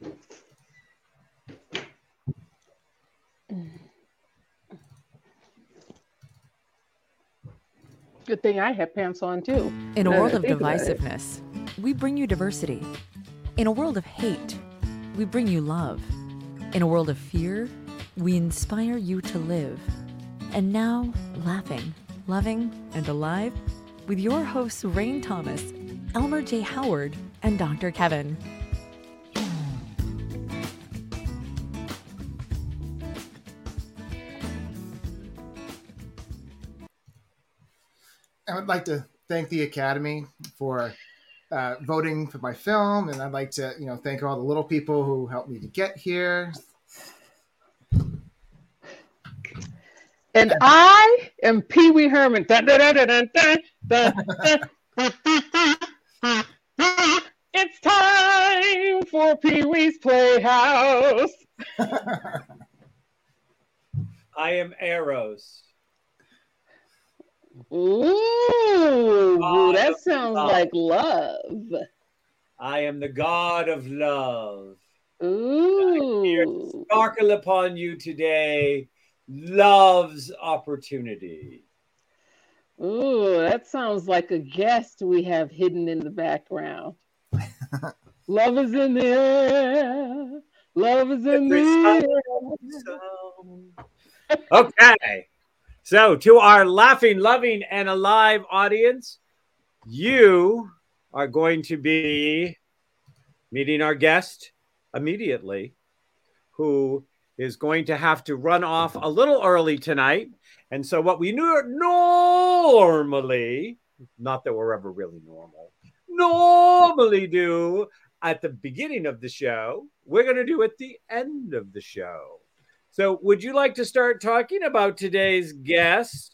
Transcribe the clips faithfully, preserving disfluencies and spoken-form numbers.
Good thing I have pants on too. In a world of divisiveness, we bring you diversity. In a world of hate, we bring you love. In a world of fear, we inspire you to live. And now, laughing, loving, and alive, with your hosts Rain Thomas, Elmer J. Howard, and Doctor Kevin. I would like to thank the Academy for uh, voting for my film, and I'd like to, you know, thank all the little people who helped me to get here. And I am Pee-wee Herman. Dun, dun, dun, dun, dun, dun, dun. It's time for Pee-wee's Playhouse. I am Arrows. Ooh, God, that sounds love. Like love. I am the God of love. Ooh. I'm here to sparkle upon you today love's opportunity. Ooh, that sounds like a guest we have hidden in the background. Love is in the air. Love is in the air. Okay. So to our laughing, loving, and alive audience, you are going to be meeting our guest immediately, who is going to have to run off a little early tonight. And so what we knew normally, not that we're ever really normal, normally do at the beginning of the show, we're going to do at the end of the show. So would you like to start talking about today's guest?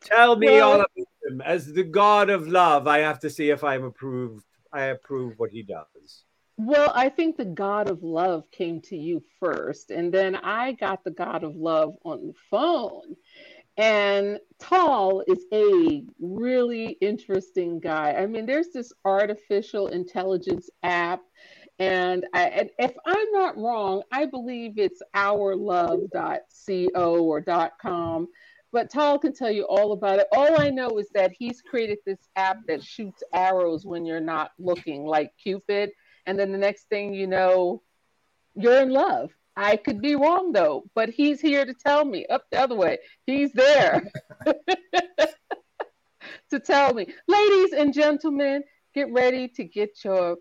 Tell me well, all about him. As the God of love, I have to see if I'm approved. I approve what he does. Well, I think the God of love came to you first, and then I got the God of love on the phone. And Tal is a really interesting guy. I mean, there's this artificial intelligence app. And, I, and if I'm not wrong, I believe it's our love dot co or .com, but Tal can tell you all about it. All I know is that he's created this app that shoots arrows when you're not looking, like Cupid. And then the next thing you know, you're in love. I could be wrong, though, but he's here to tell me. Up the other way. He's there to tell me. Ladies and gentlemen, get ready to get your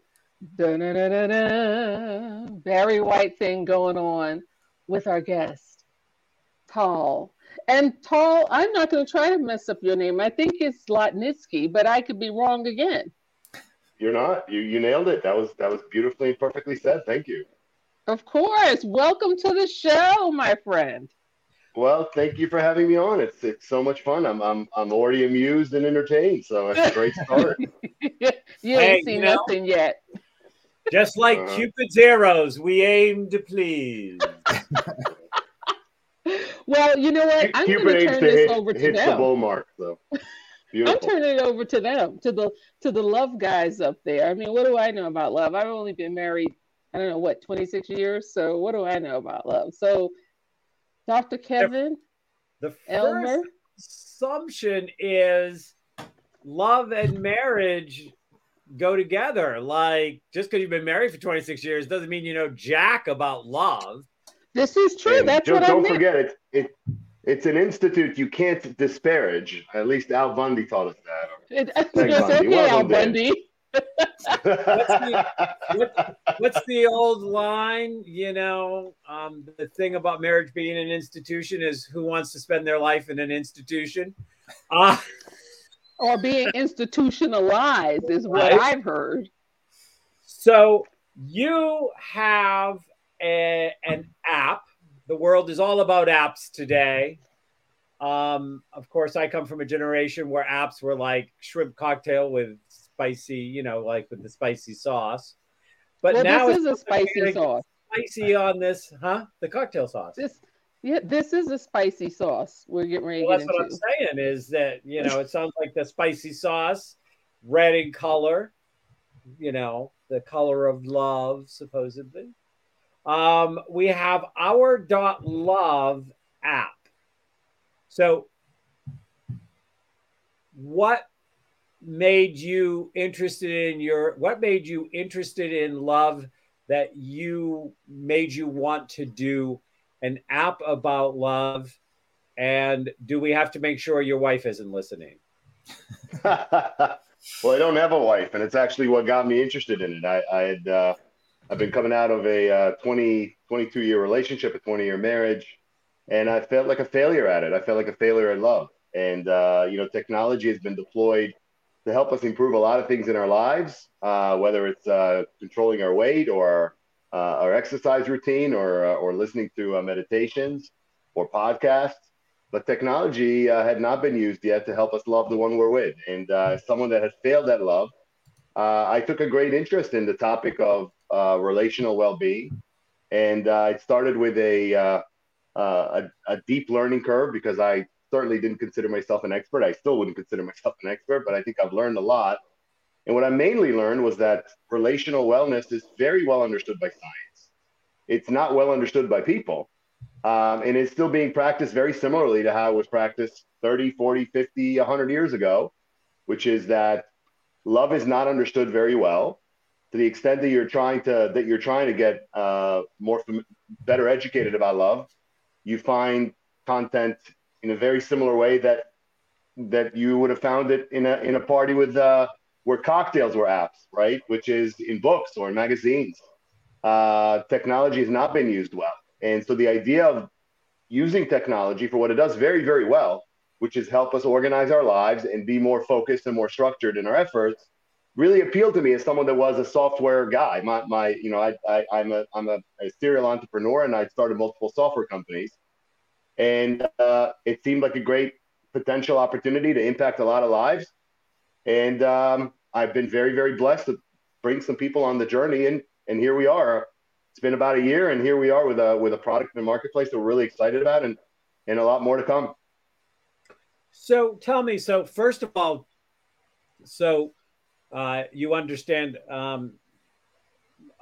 da-na-na-na-na, Barry White thing going on with our guest, Tal. And Tal, I'm not going to try to mess up your name. I think it's Lotnitsky, but I could be wrong again. You're not. You you nailed it. That was that was beautifully and perfectly said. Thank you. Of course. Welcome to the show, my friend. Well, thank you for having me on. It's it's so much fun. I'm I'm I'm already amused and entertained. So it's a great start. You hey, ain't seen you know, nothing yet. Just like uh, Cupid's arrows, we aim to please. Well, you know what? I'm Cupid going to turn this hit, over to hits them. The bow mark, though. I'm turning it over to them, to the to the love guys up there. I mean, what do I know about love? I've only been married, I don't know, what, twenty-six years? So what do I know about love? So Doctor Kevin, the, the first Elmer. Assumption is love and marriage go together. Like, just because you've been married for twenty-six years doesn't mean you know jack about love. This is true. And that's just, what I don't forget it, it it's an institute you can't disparage. At least Al Bundy taught us that. It, just, Bundy. Okay, well, Al Bundy. what's, the, what, what's the old line? You know, um, the thing about marriage being an institution is who wants to spend their life in an institution? Uh, Or being institutionalized is what right. I've heard. So you have a, an app. The world is all about apps today. Um, of course, I come from a generation where apps were like shrimp cocktail with spicy, you know, like with the spicy sauce. But well, now this is it's a spicy sauce. Spicy on this, huh? The cocktail sauce. This- Yeah, this is a spicy sauce. We're getting ready well, to get that's into. That's what I'm saying is that, you know, it sounds like the spicy sauce, red in color. you know, the color of love, supposedly. Um, we have our.love app. So what made you interested in your, what made you interested in love that you made you want to do an app about love? And do we have to make sure your wife isn't listening? Well, I don't have a wife, and it's actually what got me interested in it. I, I had, uh, I've been coming out of a uh, twenty, twenty-two year relationship, a twenty year marriage, and I felt like a failure at it. I felt like a failure at love. And, uh, you know, technology has been deployed to help us improve a lot of things in our lives, uh, whether it's uh, controlling our weight or uh, our exercise routine or, uh, or listening to uh, meditations or podcasts. But technology uh, had not been used yet to help us love the one we're with. And uh, someone that had failed at love, uh, I took a great interest in the topic of uh, relational well-being. And uh, it started with a, uh, uh, a a deep learning curve, because I certainly didn't consider myself an expert. I still wouldn't consider myself an expert, but I think I've learned a lot. And what I mainly learned was that relational wellness is very well understood by science. It's not well understood by people. Um, and it's still being practiced very similarly to how it was practiced thirty, forty, fifty, one hundred years ago, which is that love is not understood very well. To the extent that you're trying to that you're trying to get uh, more better educated about love, you find content in a very similar way that that you would have found it in a in a party with uh, where cocktails were apps, right? Which is in books or in magazines. Uh, technology has not been used well. And so the idea of using technology for what it does very, very well, which is help us organize our lives and be more focused and more structured in our efforts, really appealed to me as someone that was a software guy. My, my you know, I, I, I'm a I'm a, a serial entrepreneur, and I started multiple software companies. And uh, it seemed like a great potential opportunity to impact a lot of lives. And um, I've been very, very blessed to bring some people on the journey. And, and here we are. It's been about a year, and here we are with a with a product in the marketplace that we're really excited about, and and a lot more to come. So tell me, so first of all, so uh, you understand um,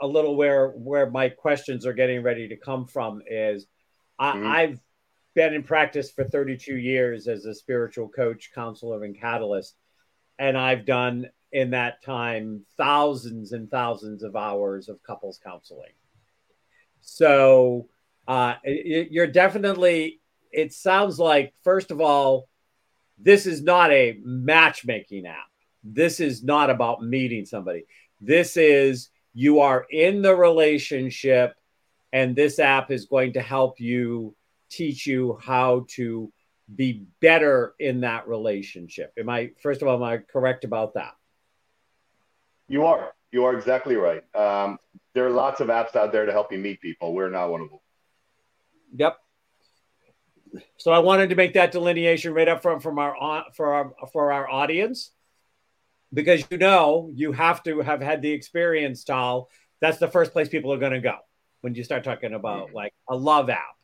a little where where my questions are getting ready to come from is I, mm-hmm. I've been in practice for thirty-two years as a spiritual coach, counselor, and catalyst, and I've done in that time thousands and thousands of hours of couples counseling. So uh, you're definitely, it sounds like, first of all, this is not a matchmaking app. This is not about meeting somebody. This is, you are in the relationship, and this app is going to help you, teach you how to be better in that relationship. Am I, first of all, am I correct about that? You are. You are exactly right. Um, there are lots of apps out there to help you meet people. We're not one of them. Yep. So I wanted to make that delineation right up front from our for our for our audience, because you know you have to have had the experience, Tal. That's the first place people are going to go when you start talking about mm-hmm. like a love app.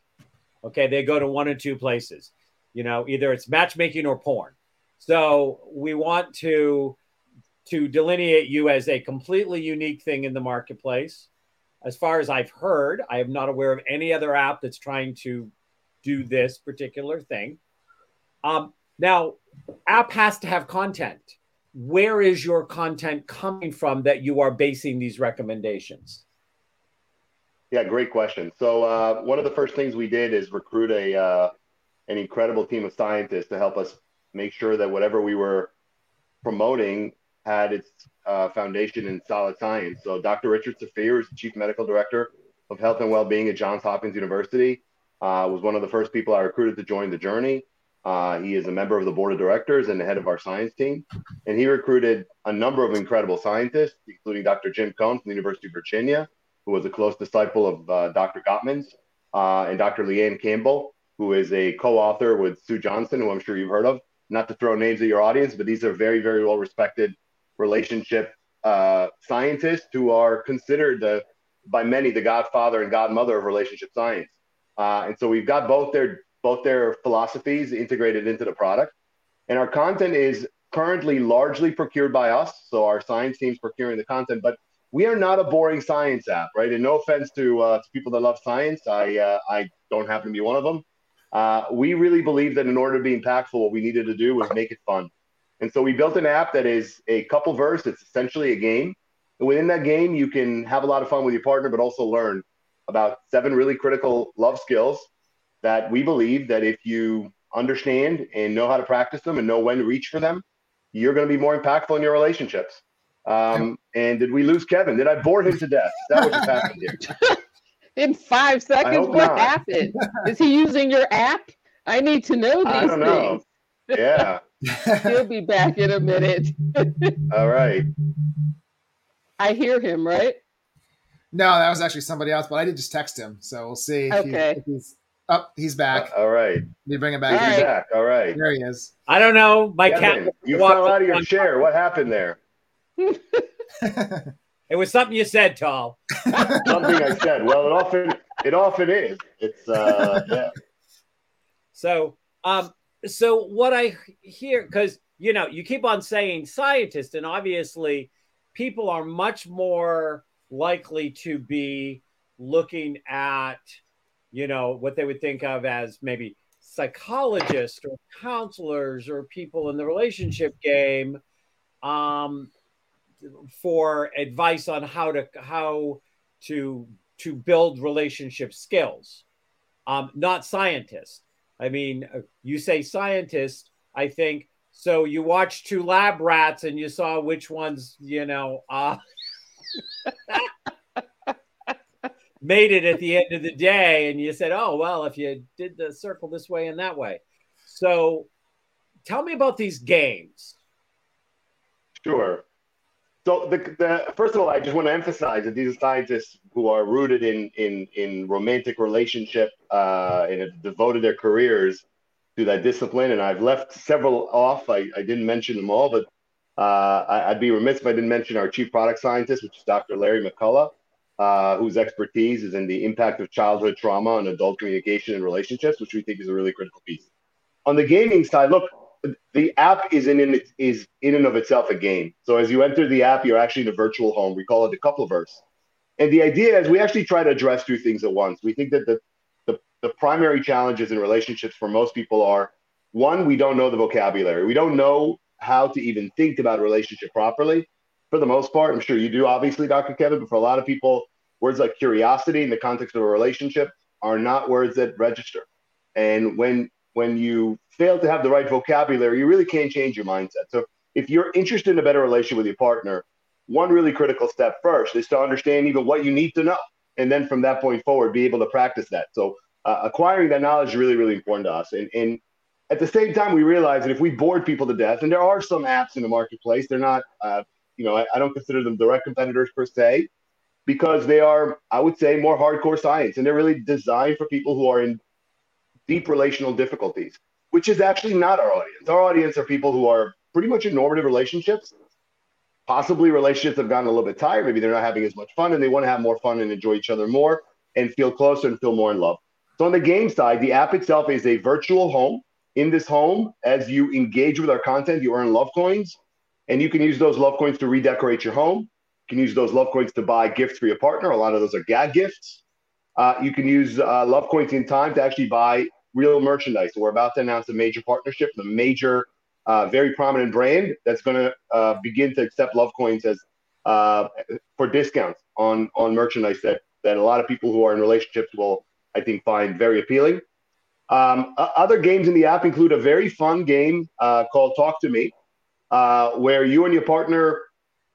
Okay, they go to one or two places. You know, either it's matchmaking or porn. So we want to. to delineate you as a completely unique thing in the marketplace. As far as I've heard, I am not aware of any other app that's trying to do this particular thing. Um, now, app has to have content. Where is your content coming from that you are basing these recommendations? Yeah, great question. So uh, one of the first things we did is recruit a uh, an incredible team of scientists to help us make sure that whatever we were promoting had its uh, foundation in solid science. So Doctor Richard Safir is the Chief Medical Director of Health and Wellbeing at Johns Hopkins University, uh, was one of the first people I recruited to join the journey. Uh, he is a member of the board of directors and the head of our science team. And he recruited a number of incredible scientists, including Doctor Jim Cohn from the University of Virginia, who was a close disciple of uh, Doctor Gottman's, uh, and Doctor Leanne Campbell, who is a co-author with Sue Johnson, who I'm sure you've heard of. Not to throw names at your audience, but these are very, very well-respected relationship uh, scientists who are considered the, by many the godfather and godmother of relationship science. Uh, and so we've got both their both their philosophies integrated into the product. And our content is currently largely procured by us. So our science team's procuring the content, but we are not a boring science app, right? And no offense to, uh, to people that love science. I, uh, I don't happen to be one of them. Uh, we really believe that in order to be impactful, what we needed to do was make it fun. And so we built an app that is a Coupleverse. It's essentially a game. And within that game, you can have a lot of fun with your partner, but also learn about seven really critical love skills that we believe that if you understand and know how to practice them and know when to reach for them, you're going to be more impactful in your relationships. Um, and did we lose Kevin? Did I bore him to death? Is that what just happened here? In five seconds, what not. happened? Is he using your app? I need to know these I don't know. things. Yeah. He'll be back in a minute. All right. I hear him, right? No, that was actually somebody else, but I did just text him. So we'll see. If okay. He, if he's up. He's back. Uh, all right. You bring him back. All he's right. back. All right. There he is. I don't know. My Kevin, cat. You fell out of your chair. What happened there? It was something you said, Tal. Something I said. Well, it often it often is. It's uh, yeah. So, um, so what I hear, because you know, you keep on saying scientist, and obviously, people are much more likely to be looking at, you know, what they would think of as maybe psychologists or counselors or people in the relationship game, um. for advice on how to how to to build relationship skills, um, not scientists. I mean, you say scientist, I think. So you watched two lab rats and you saw which ones, you know, uh, made it at the end of the day. And you said, oh, well, if you did the circle this way and that way. So tell me about these games. Sure. So the, the, first of all, I just want to emphasize that these are scientists who are rooted in in, in romantic relationship uh, and have devoted their careers to that discipline. And I've left several off. I, I didn't mention them all, but uh, I, I'd be remiss if I didn't mention our chief product scientist, which is Doctor Larry McCullough, uh, whose expertise is in the impact of childhood trauma on adult communication and relationships, which we think is a really critical piece. On the gaming side, look, the app is in, in is in and of itself a game. So as you enter the app, you're actually in a virtual home. We call it the Coupleverse. And the idea is we actually try to address two things at once. We think that the, the, the primary challenges in relationships for most people are, one, we don't know the vocabulary. We don't know how to even think about a relationship properly. For the most part, I'm sure you do, obviously, Doctor Kevin, but for a lot of people, words like curiosity in the context of a relationship are not words that register. And when when you fail to have the right vocabulary, you really can't change your mindset. So if you're interested in a better relationship with your partner, one really critical step first is to understand even what you need to know. And then from that point forward, be able to practice that. So uh, acquiring that knowledge is really, really important to us. And, and at the same time, we realize that if we bored people to death, and there are some apps in the marketplace, they're not, uh, you know, I, I don't consider them direct competitors per se, because they are, I would say, more hardcore science. And they're really designed for people who are in deep relational difficulties, which is actually not our audience. Our audience are people who are pretty much in normative relationships. Possibly relationships have gotten a little bit tired. Maybe they're not having as much fun and they want to have more fun and enjoy each other more and feel closer and feel more in love. So on the game side, the app itself is a virtual home. In this home, as you engage with our content, you earn love coins, and you can use those love coins to redecorate your home. You can use those love coins to buy gifts for your partner. A lot of those are gag gifts. Uh, you can use uh, love coins in time to actually buy real merchandise. So we're about to announce a major partnership, the major, uh, very prominent brand that's going to uh, begin to accept love coins as uh, for discounts on on merchandise that that a lot of people who are in relationships will, I think, find very appealing. Um, other games in the app include a very fun game uh, called Talk to Me, uh, where you and your partner,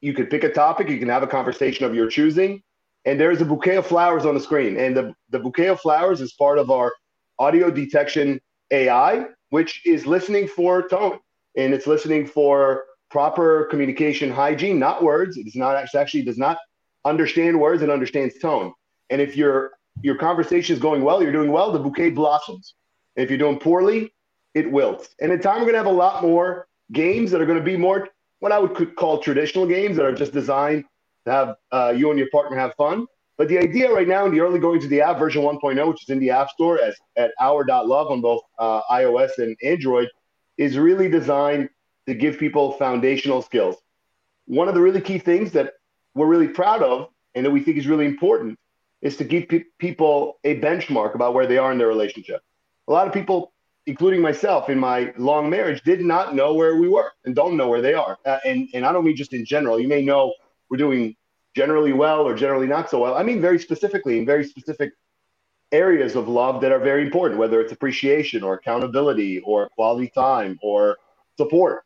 you can pick a topic, you can have a conversation of your choosing, and there is a bouquet of flowers on the screen. And the, the bouquet of flowers is part of our audio detection A I, which is listening for tone, and it's listening for proper communication hygiene, not words. It is not it actually does not understand words and understands tone. And if your your conversation is going well, you're doing well, the bouquet blossoms. And if you're doing poorly, it wilts. And in time, we're going to have a lot more games that are going to be more what I would call traditional games that are just designed to have uh, you and your partner have fun. But the idea right now, in the early going to the app version one point oh, which is in the App Store as, at hour dot love on both uh, iOS and Android, is really designed to give people foundational skills. One of the really key things that we're really proud of and that we think is really important is to give pe- people a benchmark about where they are in their relationship. A lot of people, including myself in my long marriage, did not know where we were and don't know where they are. Uh, and, and I don't mean just in general. You may know we're doing generally well or generally not so well. I mean very specifically in very specific areas of love that are very important, whether it's appreciation or accountability or quality time or support.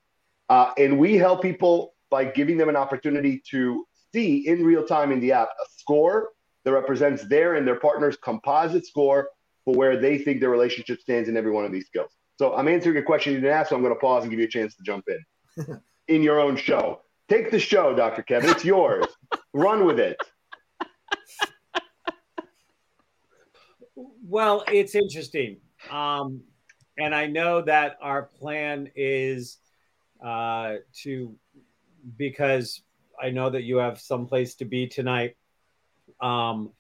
Uh, and we help people by giving them an opportunity to see in real time in the app a score that represents their and their partner's composite score for where they think their relationship stands in every one of these skills. So I'm answering a question you didn't ask, so I'm going to pause and give you a chance to jump in. In your own show. Take the show, Doctor Kevin. It's yours. Run with it. Well, it's interesting. Um, and I know that our plan is uh, to, because I know that you have someplace to be tonight. Um,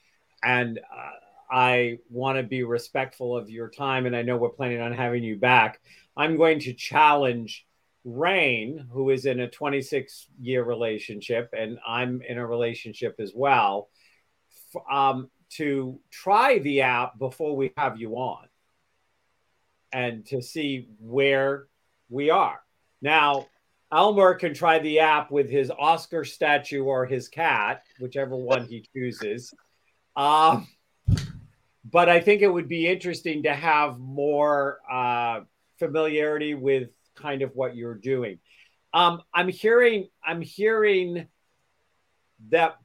and uh, I want to be respectful of your time. And I know we're planning on having you back. I'm going to challenge Rain, who is in a twenty-six year relationship, and I'm in a relationship as well, f- um, to try the app before we have you on and to see where we are. Now, Elmer can try the app with his Oscar statue or his cat, whichever one he chooses. Um, but I think it would be interesting to have more uh, familiarity with kind of what you're doing. Um, I'm hearing, I'm hearing that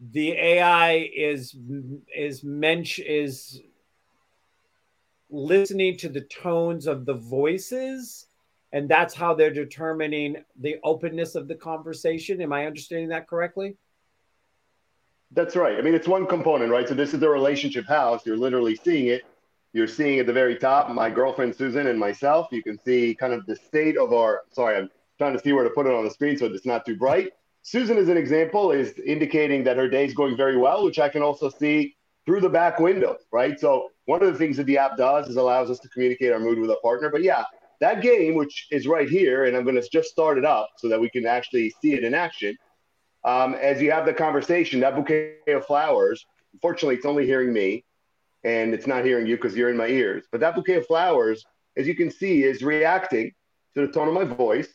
the A I is is mensch is listening to the tones of the voices, and that's how they're determining the openness of the conversation. Am I understanding that correctly? That's right. I mean, it's one component, right? So this is the relationship house. You're literally seeing it. You're seeing at the very top, my girlfriend, Susan, and myself. You can see kind of the state of our, sorry, I'm trying to see where to put it on the screen so it's not too bright. Susan, as an example, is indicating that her day's going very well, which I can also see through the back window, right? So one of the things that the app does is allows us to communicate our mood with our partner. But yeah, that game, which is right here, and I'm going to just start it up so that we can actually see it in action. Um, as you have the conversation, that bouquet of flowers, unfortunately, it's only hearing me. And it's not hearing you because you're in my ears. But that bouquet of flowers, as you can see, is reacting to the tone of my voice.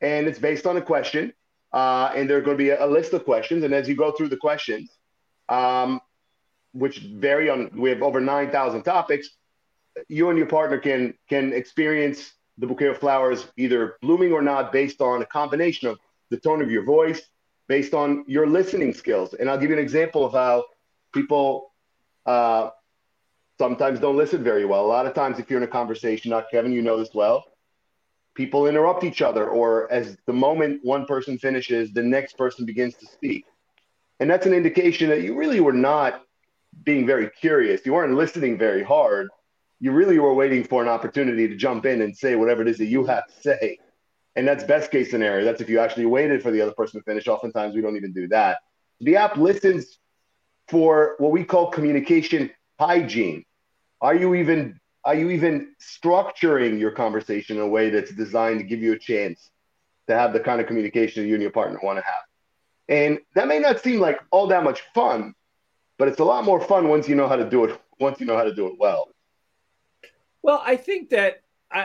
And it's based on a question. Uh, and there are going to be a, a list of questions. And as you go through the questions, um, which vary on, we have over nine thousand topics, you and your partner can can experience the bouquet of flowers either blooming or not based on a combination of the tone of your voice, based on your listening skills. And I'll give you an example of how people... Uh, sometimes don't listen very well. A lot of times if you're in a conversation, not Kevin, you know this well, people interrupt each other, or as the moment one person finishes, the next person begins to speak. And that's an indication that you really were not being very curious. You weren't listening very hard. You really were waiting for an opportunity to jump in and say whatever it is that you have to say. And that's best case scenario. That's if you actually waited for the other person to finish. Oftentimes we don't even do that. The app listens for what we call communication hygiene. Are you even are you even structuring your conversation in a way that's designed to give you a chance to have the kind of communication you and your partner want to have? And that may not seem like all that much fun, but it's a lot more fun once you know how to do it, once you know how to do it well. Well, I think that I,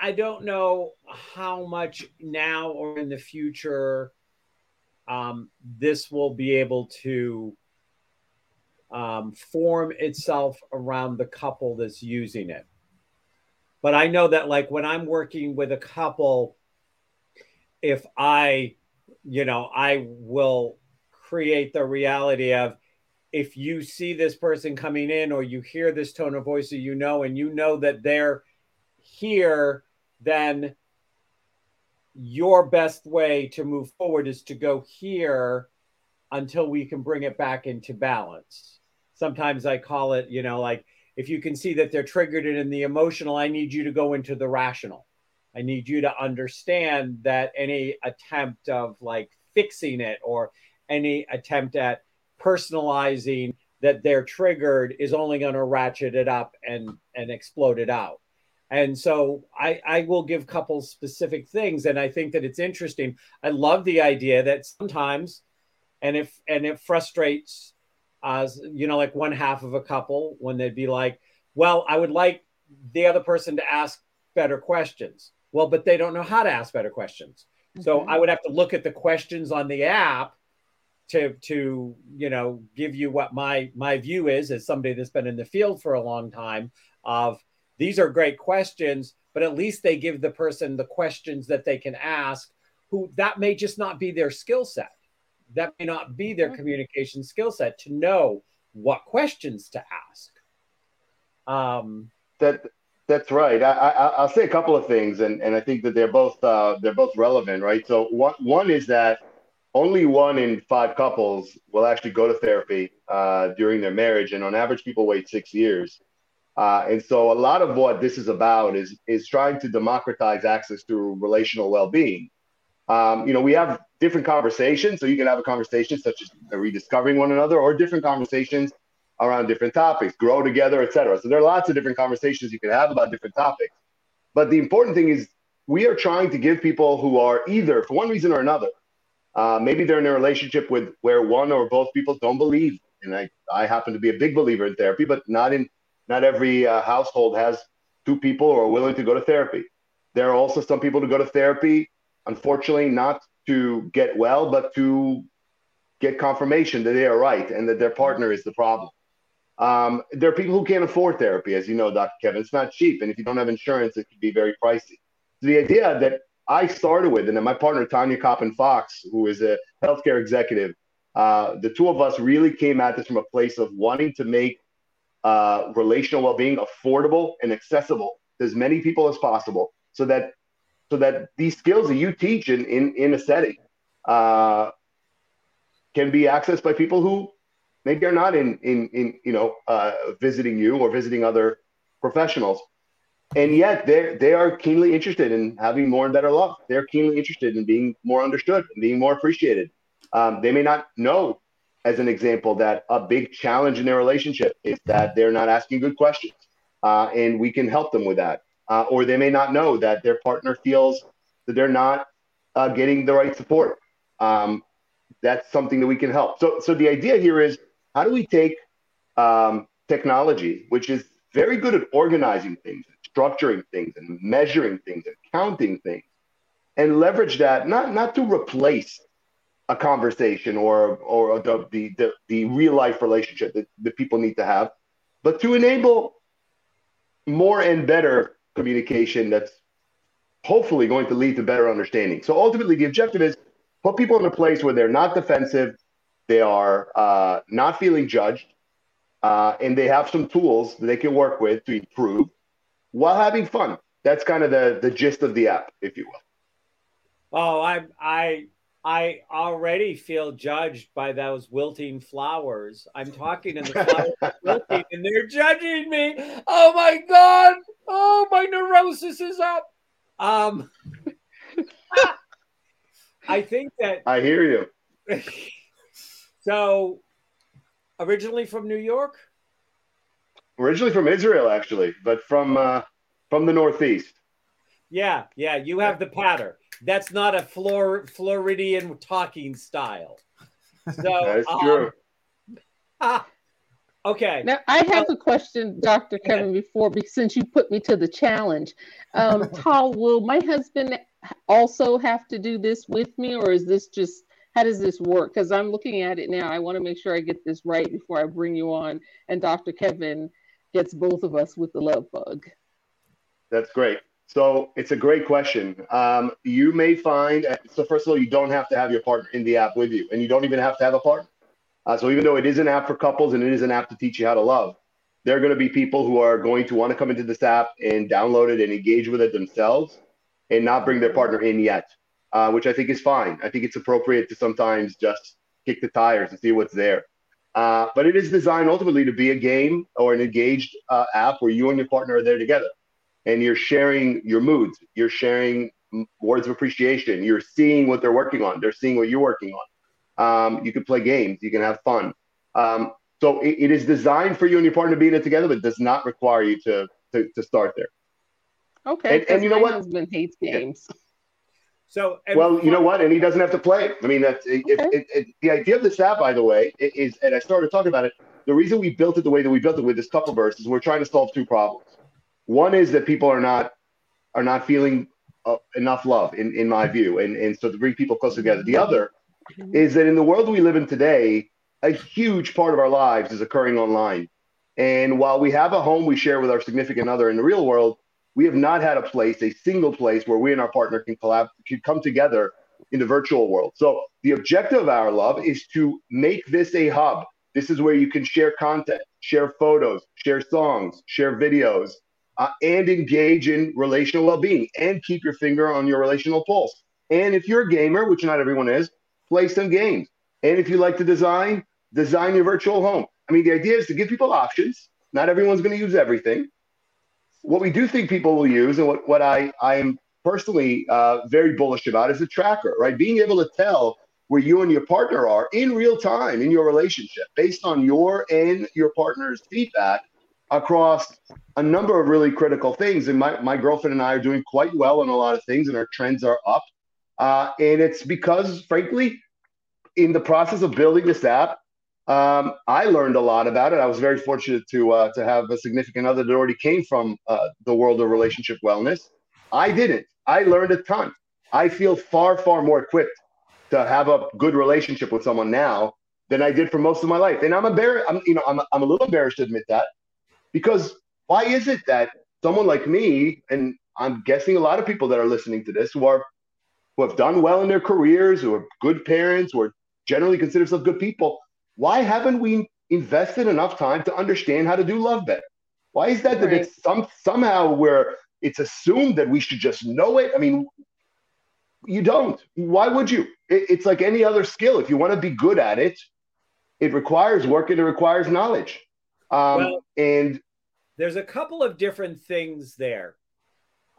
I, I don't know how much now or in the future um, this will be able to Um, form itself around the couple that's using it. But I know that, like, when I'm working with a couple, if I, you know, I will create the reality of, if you see this person coming in or you hear this tone of voice that you know, and you know that they're here, then your best way to move forward is to go here until we can bring it back into balance. Sometimes I call it, you know, like, if you can see that they're triggered in the emotional, I need you to go into the rational. I need you to understand that any attempt of like fixing it or any attempt at personalizing that they're triggered is only going to ratchet it up and, and explode it out. And so I, I will give couples specific things. And I think that it's interesting. I love the idea that sometimes, and if and it frustrates us, you know, like one half of a couple when they'd be like, well, I would like the other person to ask better questions. Well, but they don't know how to ask better questions. Mm-hmm. So I would have to look at the questions on the app to, to, you know, give you what my, my view is as somebody that's been in the field for a long time of, these are great questions, but at least they give the person the questions that they can ask, who that may just not be their skill set. That may not be their communication skill set to know what questions to ask. Um, that that's right. I, I, I'll say a couple of things, and, and I think that they're both uh, they're both relevant, right? So one one is that only one in five couples will actually go to therapy uh, during their marriage, and on average, people wait six years. Uh, and so a lot of what this is about is is trying to democratize access to relational well-being. Um, you know, we have different conversations. So you can have a conversation such as rediscovering one another, or different conversations around different topics, grow together, et cetera. So there are lots of different conversations you can have about different topics. But the important thing is we are trying to give people who are either, for one reason or another, uh, maybe they're in a relationship with where one or both people don't believe. And I, I happen to be a big believer in therapy, but not in Not every uh, household has two people who are willing to go to therapy. There are also some people who go to therapy, unfortunately, not to get well, but to get confirmation that they are right and that their partner is the problem. Um, there are people who can't afford therapy, as you know, Doctor Kevin. It's not cheap. And if you don't have insurance, it can be very pricey. So the idea that I started with, and then my partner, Tanya Koppen Fox, who is a healthcare executive, uh, the two of us really came at this from a place of wanting to make Uh, relational well-being affordable and accessible to as many people as possible, so that so that these skills that you teach in in, in a setting uh, can be accessed by people who maybe are not in in, in you know uh, visiting you or visiting other professionals, and yet they they are keenly interested in having more and better love. They're keenly interested in being more understood and being more appreciated. Um, they may not know, as an example, that a big challenge in their relationship is that they're not asking good questions, uh, and we can help them with that. Uh, or they may not know that their partner feels that they're not uh, getting the right support. Um, that's something that we can help. So, so the idea here is, how do we take um, technology, which is very good at organizing things, structuring things, and measuring things, and counting things, and leverage that not not to replace a conversation or or the the, the real life relationship that, that people need to have, but to enable more and better communication that's hopefully going to lead to better understanding. So ultimately, the objective is put people in a place where they're not defensive, they are uh, not feeling judged, uh, and they have some tools that they can work with to improve while having fun. That's kind of the the gist of the app, if you will. Oh, I I. I already feel judged by those wilting flowers. I'm talking and the flowers are wilting and they're judging me. Oh my God. Oh, my neurosis is up. Um, I think that. I hear you. So originally from New York? Originally from Israel, actually, but from uh, from the Northeast. Yeah. Yeah. You have the patter. That's not a Flor- Floridian talking style. So, that's true. Um, ah, okay. Now, I have a question, Doctor Kevin, before, since you put me to the challenge. Um, Tal, will my husband also have to do this with me, or is this just, how does this work? Because I'm looking at it now. I want to make sure I get this right before I bring you on, and Doctor Kevin gets both of us with the love bug. That's great. So it's a great question. Um, you may find, so first of all, you don't have to have your partner in the app with you, and you don't even have to have a partner. Uh, so even though it is an app for couples and it is an app to teach you how to love, there are going to be people who are going to want to come into this app and download it and engage with it themselves and not bring their partner in yet, uh, which I think is fine. I think it's appropriate to sometimes just kick the tires and see what's there. Uh, but it is designed ultimately to be a game or an engaged uh, app where you and your partner are there together. And you're sharing your moods, you're sharing words of appreciation, you're seeing what they're working on, they're seeing what you're working on. Um, you can play games, you can have fun. Um, so it, it is designed for you and your partner to be in it together, but does not require you to, to, to start there. Okay. And, and you know what? My husband hates games. Yeah. So well, you know what? And he doesn't have to play. I mean, that's okay. it, it, it, the idea of this app, by the way, is, and I started talking about it, the reason we built it the way that we built it with this Coupleverse is we're trying to solve two problems. One is that people are not are not feeling uh, enough love, in, in my view, and, and so to bring people closer together. The other is that in the world we live in today, a huge part of our lives is occurring online. And while we have a home we share with our significant other in the real world, we have not had a place, a single place, where we and our partner can collab, can come together in the virtual world. So the objective of Our Love is to make this a hub. This is where you can share content, share photos, share songs, share videos, uh, and engage in relational well-being and keep your finger on your relational pulse. And if you're a gamer, which not everyone is, play some games. And if you like to design, design your virtual home. I mean, the idea is to give people options. Not everyone's going to use everything. What we do think people will use, and what, what I, I am personally uh, very bullish about, is a tracker, right? Being able to tell where you and your partner are in real time in your relationship based on your and your partner's feedback across a number of really critical things. And my, my girlfriend and I are doing quite well on a lot of things, and our trends are up. Uh, and it's because, frankly, in the process of building this app, Um, I learned a lot about it. I was very fortunate to uh, to have a significant other that already came from uh, the world of relationship wellness. I didn't. I learned a ton. I feel far, far more equipped to have a good relationship with someone now than I did for most of my life. And I'm embarrassed. I'm, you know, I'm I'm a little embarrassed to admit that, because why is it that someone like me, and I'm guessing a lot of people that are listening to this, who are who have done well in their careers, who are good parents, who are generally considered some good people, why haven't we invested enough time to understand how to do love better? Why is that that right. it's some, somehow where it's assumed that we should just know it? I mean, you don't. Why would you? It, it's like any other skill. If you want to be good at it, it requires work and it requires knowledge. Um, well, and there's a couple of different things there.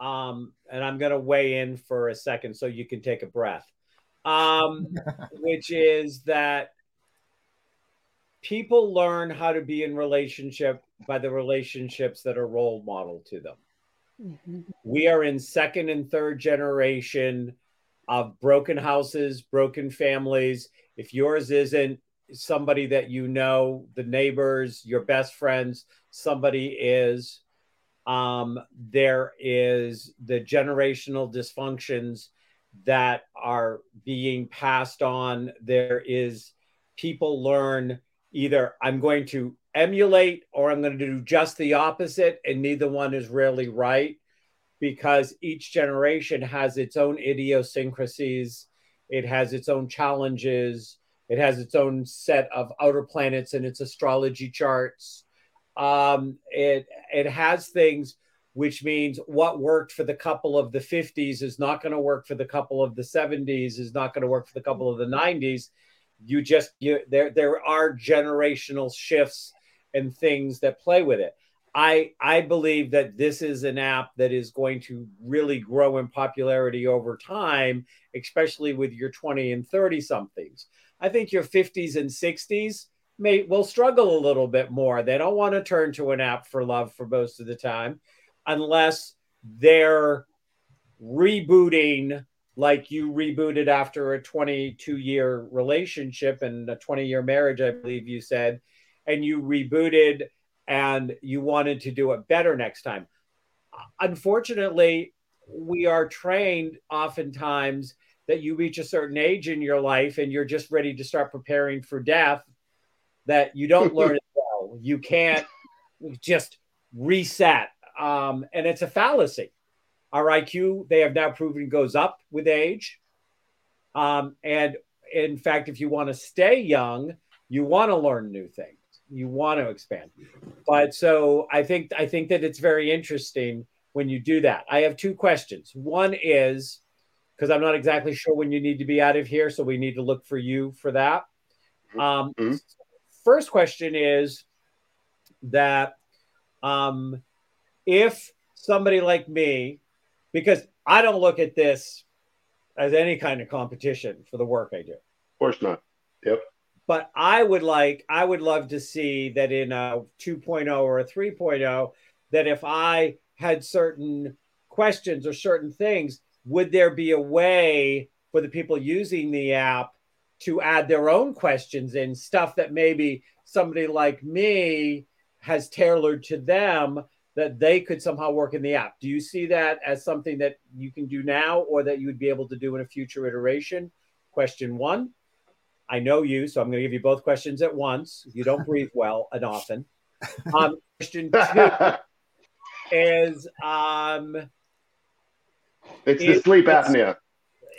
Um, and I'm going to weigh in for a second so you can take a breath, um, which is that people learn how to be in relationship by the relationships that are role model to them. Mm-hmm. We are in second and third generation of broken houses, broken families. If yours isn't, somebody that you know, the neighbors, your best friends, somebody is. Um, there is the generational dysfunctions that are being passed on. There is people learn either I'm going to emulate or I'm going to do just the opposite, and neither one is really right, because each generation has its own idiosyncrasies. It has its own challenges. It has its own set of outer planets in its astrology charts. Um, it, it has things, which means what worked for the couple of the fifties is not going to work for the couple of the seventies, is not going to work for the couple of the nineties. You just, you, there there are generational shifts and things that play with it. I I believe that this is an app that is going to really grow in popularity over time, especially with your twenty and thirty somethings. I think your fifties and sixties may will struggle a little bit more. They don't want to turn to an app for love for most of the time, unless they're rebooting, like you rebooted after a twenty-two year relationship and a twenty year marriage, I believe you said, and you rebooted and you wanted to do it better next time. Unfortunately, we are trained oftentimes that you reach a certain age in your life and you're just ready to start preparing for death, that you don't learn it well. You can't just reset. Um, and it's a fallacy. Our I Q, they have now proven, goes up with age. Um, and in fact, if you want to stay young, you want to learn new things. You want to expand. But so I think I think that it's very interesting when you do that. I have two questions. One is, because I'm not exactly sure when you need to be out of here, so we need to look for you for that. Um, mm-hmm. First question is that um, if somebody like me, because I don't look at this as any kind of competition for the work I do. Of course not. Yep. But I would like, I would love to see that in a two point oh or a three point oh, that if I had certain questions or certain things, would there be a way for the people using the app to add their own questions in, stuff that maybe somebody like me has tailored to them that they could somehow work in the app? Do you see that as something that you can do now or that you would be able to do in a future iteration? Question one, I know you, so I'm going to give you both questions at once. You don't breathe well and often. Um, question two is... Um, it's is, the sleep apnea.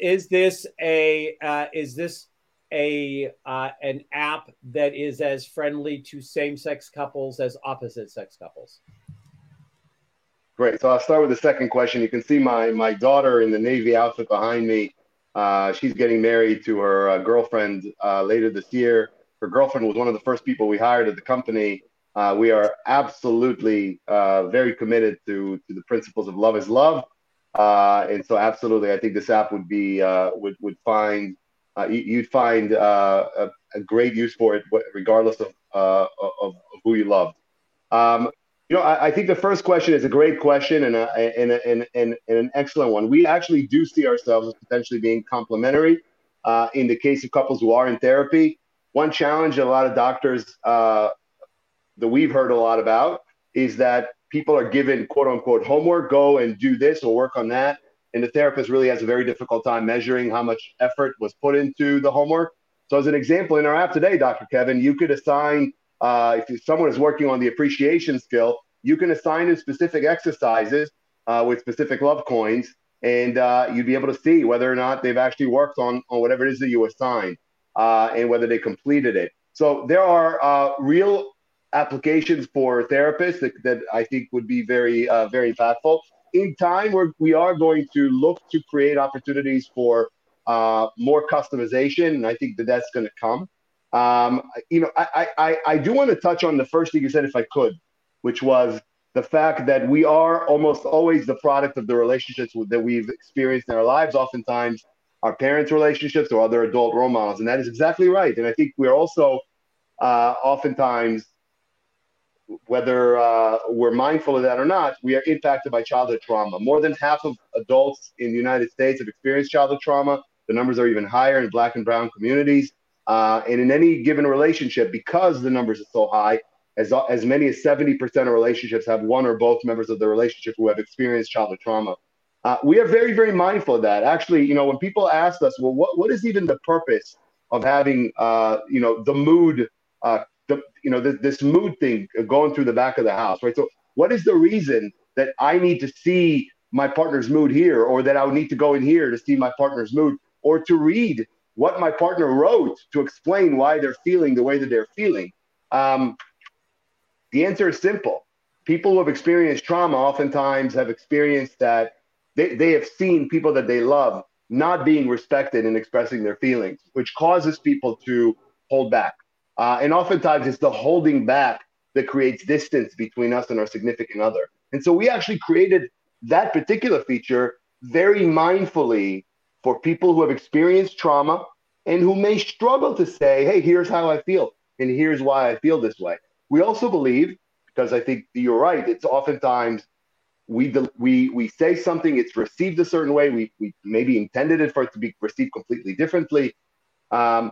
Is this a... Uh, is this a uh, an app that is as friendly to same-sex couples as opposite-sex couples? Great. So I'll start with the second question. You can see my my daughter in the Navy outfit behind me. Uh, she's getting married to her uh, girlfriend uh, later this year. Her girlfriend was one of the first people we hired at the company. Uh, we are absolutely uh, very committed to, to the principles of love is love. Uh, and so absolutely, I think this app would be, uh, would, would find, uh, you, you'd find uh, a, a great use for it, regardless of, uh, of, of who you love. Um, you know, I, I think the first question is a great question and, a, and, a, and, and, and an excellent one. We actually do see ourselves as potentially being complementary uh, in the case of couples who are in therapy. One challenge that a lot of doctors uh, that we've heard a lot about is that people are given, quote unquote, homework, go and do this or work on that. And the therapist really has a very difficult time measuring how much effort was put into the homework. So as an example, in our app today, Doctor Kevin, you could assign, uh, if someone is working on the appreciation skill, you can assign in specific exercises uh, with specific love coins, and uh, you'd be able to see whether or not they've actually worked on, on whatever it is that you assigned uh, and whether they completed it. So there are uh, real applications for therapists that, that I think would be very, uh, very impactful. In time, we're, we are going to look to create opportunities for uh, more customization, and I think that that's going to come. Um, you know, I, I, I do want to touch on the first thing you said, if I could, which was the fact that we are almost always the product of the relationships that we've experienced in our lives, oftentimes our parents' relationships or other adult role models, and that is exactly right. And I think we're also uh, oftentimes, whether uh, we're mindful of that or not, we are impacted by childhood trauma. More than half of adults in the United States have experienced childhood trauma. The numbers are even higher in Black and Brown communities. Uh, and in any given relationship, because the numbers are so high, as, as many as seventy percent of relationships have one or both members of the relationship who have experienced childhood trauma. Uh, we are very, very mindful of that. Actually, you know, when people ask us, well, what, what is even the purpose of having, uh, you know, the mood uh The, you know, the, this mood thing going through the back of the house, right? So what is the reason that I need to see my partner's mood here, or that I would need to go in here to see my partner's mood, or to read what my partner wrote to explain why they're feeling the way that they're feeling? Um, the answer is simple. People who have experienced trauma oftentimes have experienced that they, they have seen people that they love not being respected in expressing their feelings, which causes people to hold back. Uh, and oftentimes it's the holding back that creates distance between us and our significant other. And so we actually created that particular feature very mindfully for people who have experienced trauma and who may struggle to say, hey, here's how I feel, and here's why I feel this way. We also believe, because I think you're right, it's oftentimes we we we say something, it's received a certain way, we, we maybe intended it for it to be received completely differently. Um,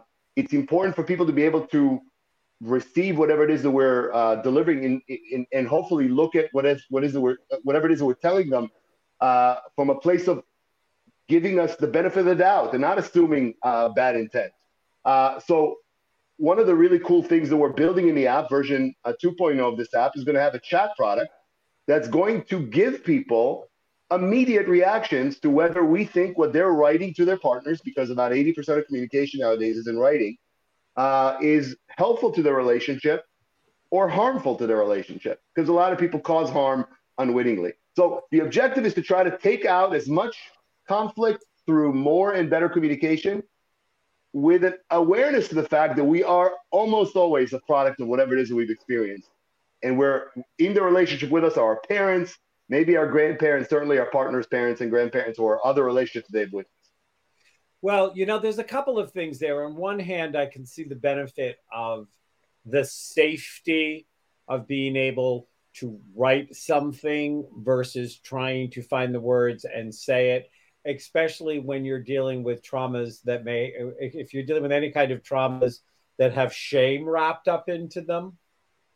It's important for people to be able to receive whatever it is that we're uh, delivering, in, in, and hopefully look at what is what is that we're, whatever it is that we're telling them uh, from a place of giving us the benefit of the doubt and not assuming uh, bad intent. Uh, so one of the really cool things that we're building in the app, version uh, two point oh of this app, is going to have a chat product that's going to give people immediate reactions to whether we think what they're writing to their partners, because about eighty percent of communication nowadays is in writing, uh, is helpful to their relationship or harmful to their relationship, because a lot of people cause harm unwittingly. So the objective is to try to take out as much conflict through more and better communication, with an awareness to the fact that we are almost always a product of whatever it is that we've experienced. And we're in the relationship with us are our parents, maybe our grandparents, certainly our partners, parents, and grandparents, or other relationships they've witnessed. Well, you know, there's a couple of things there. On one hand, I can see the benefit of the safety of being able to write something versus trying to find the words and say it, especially when you're dealing with traumas that may, if you're dealing with any kind of traumas that have shame wrapped up into them,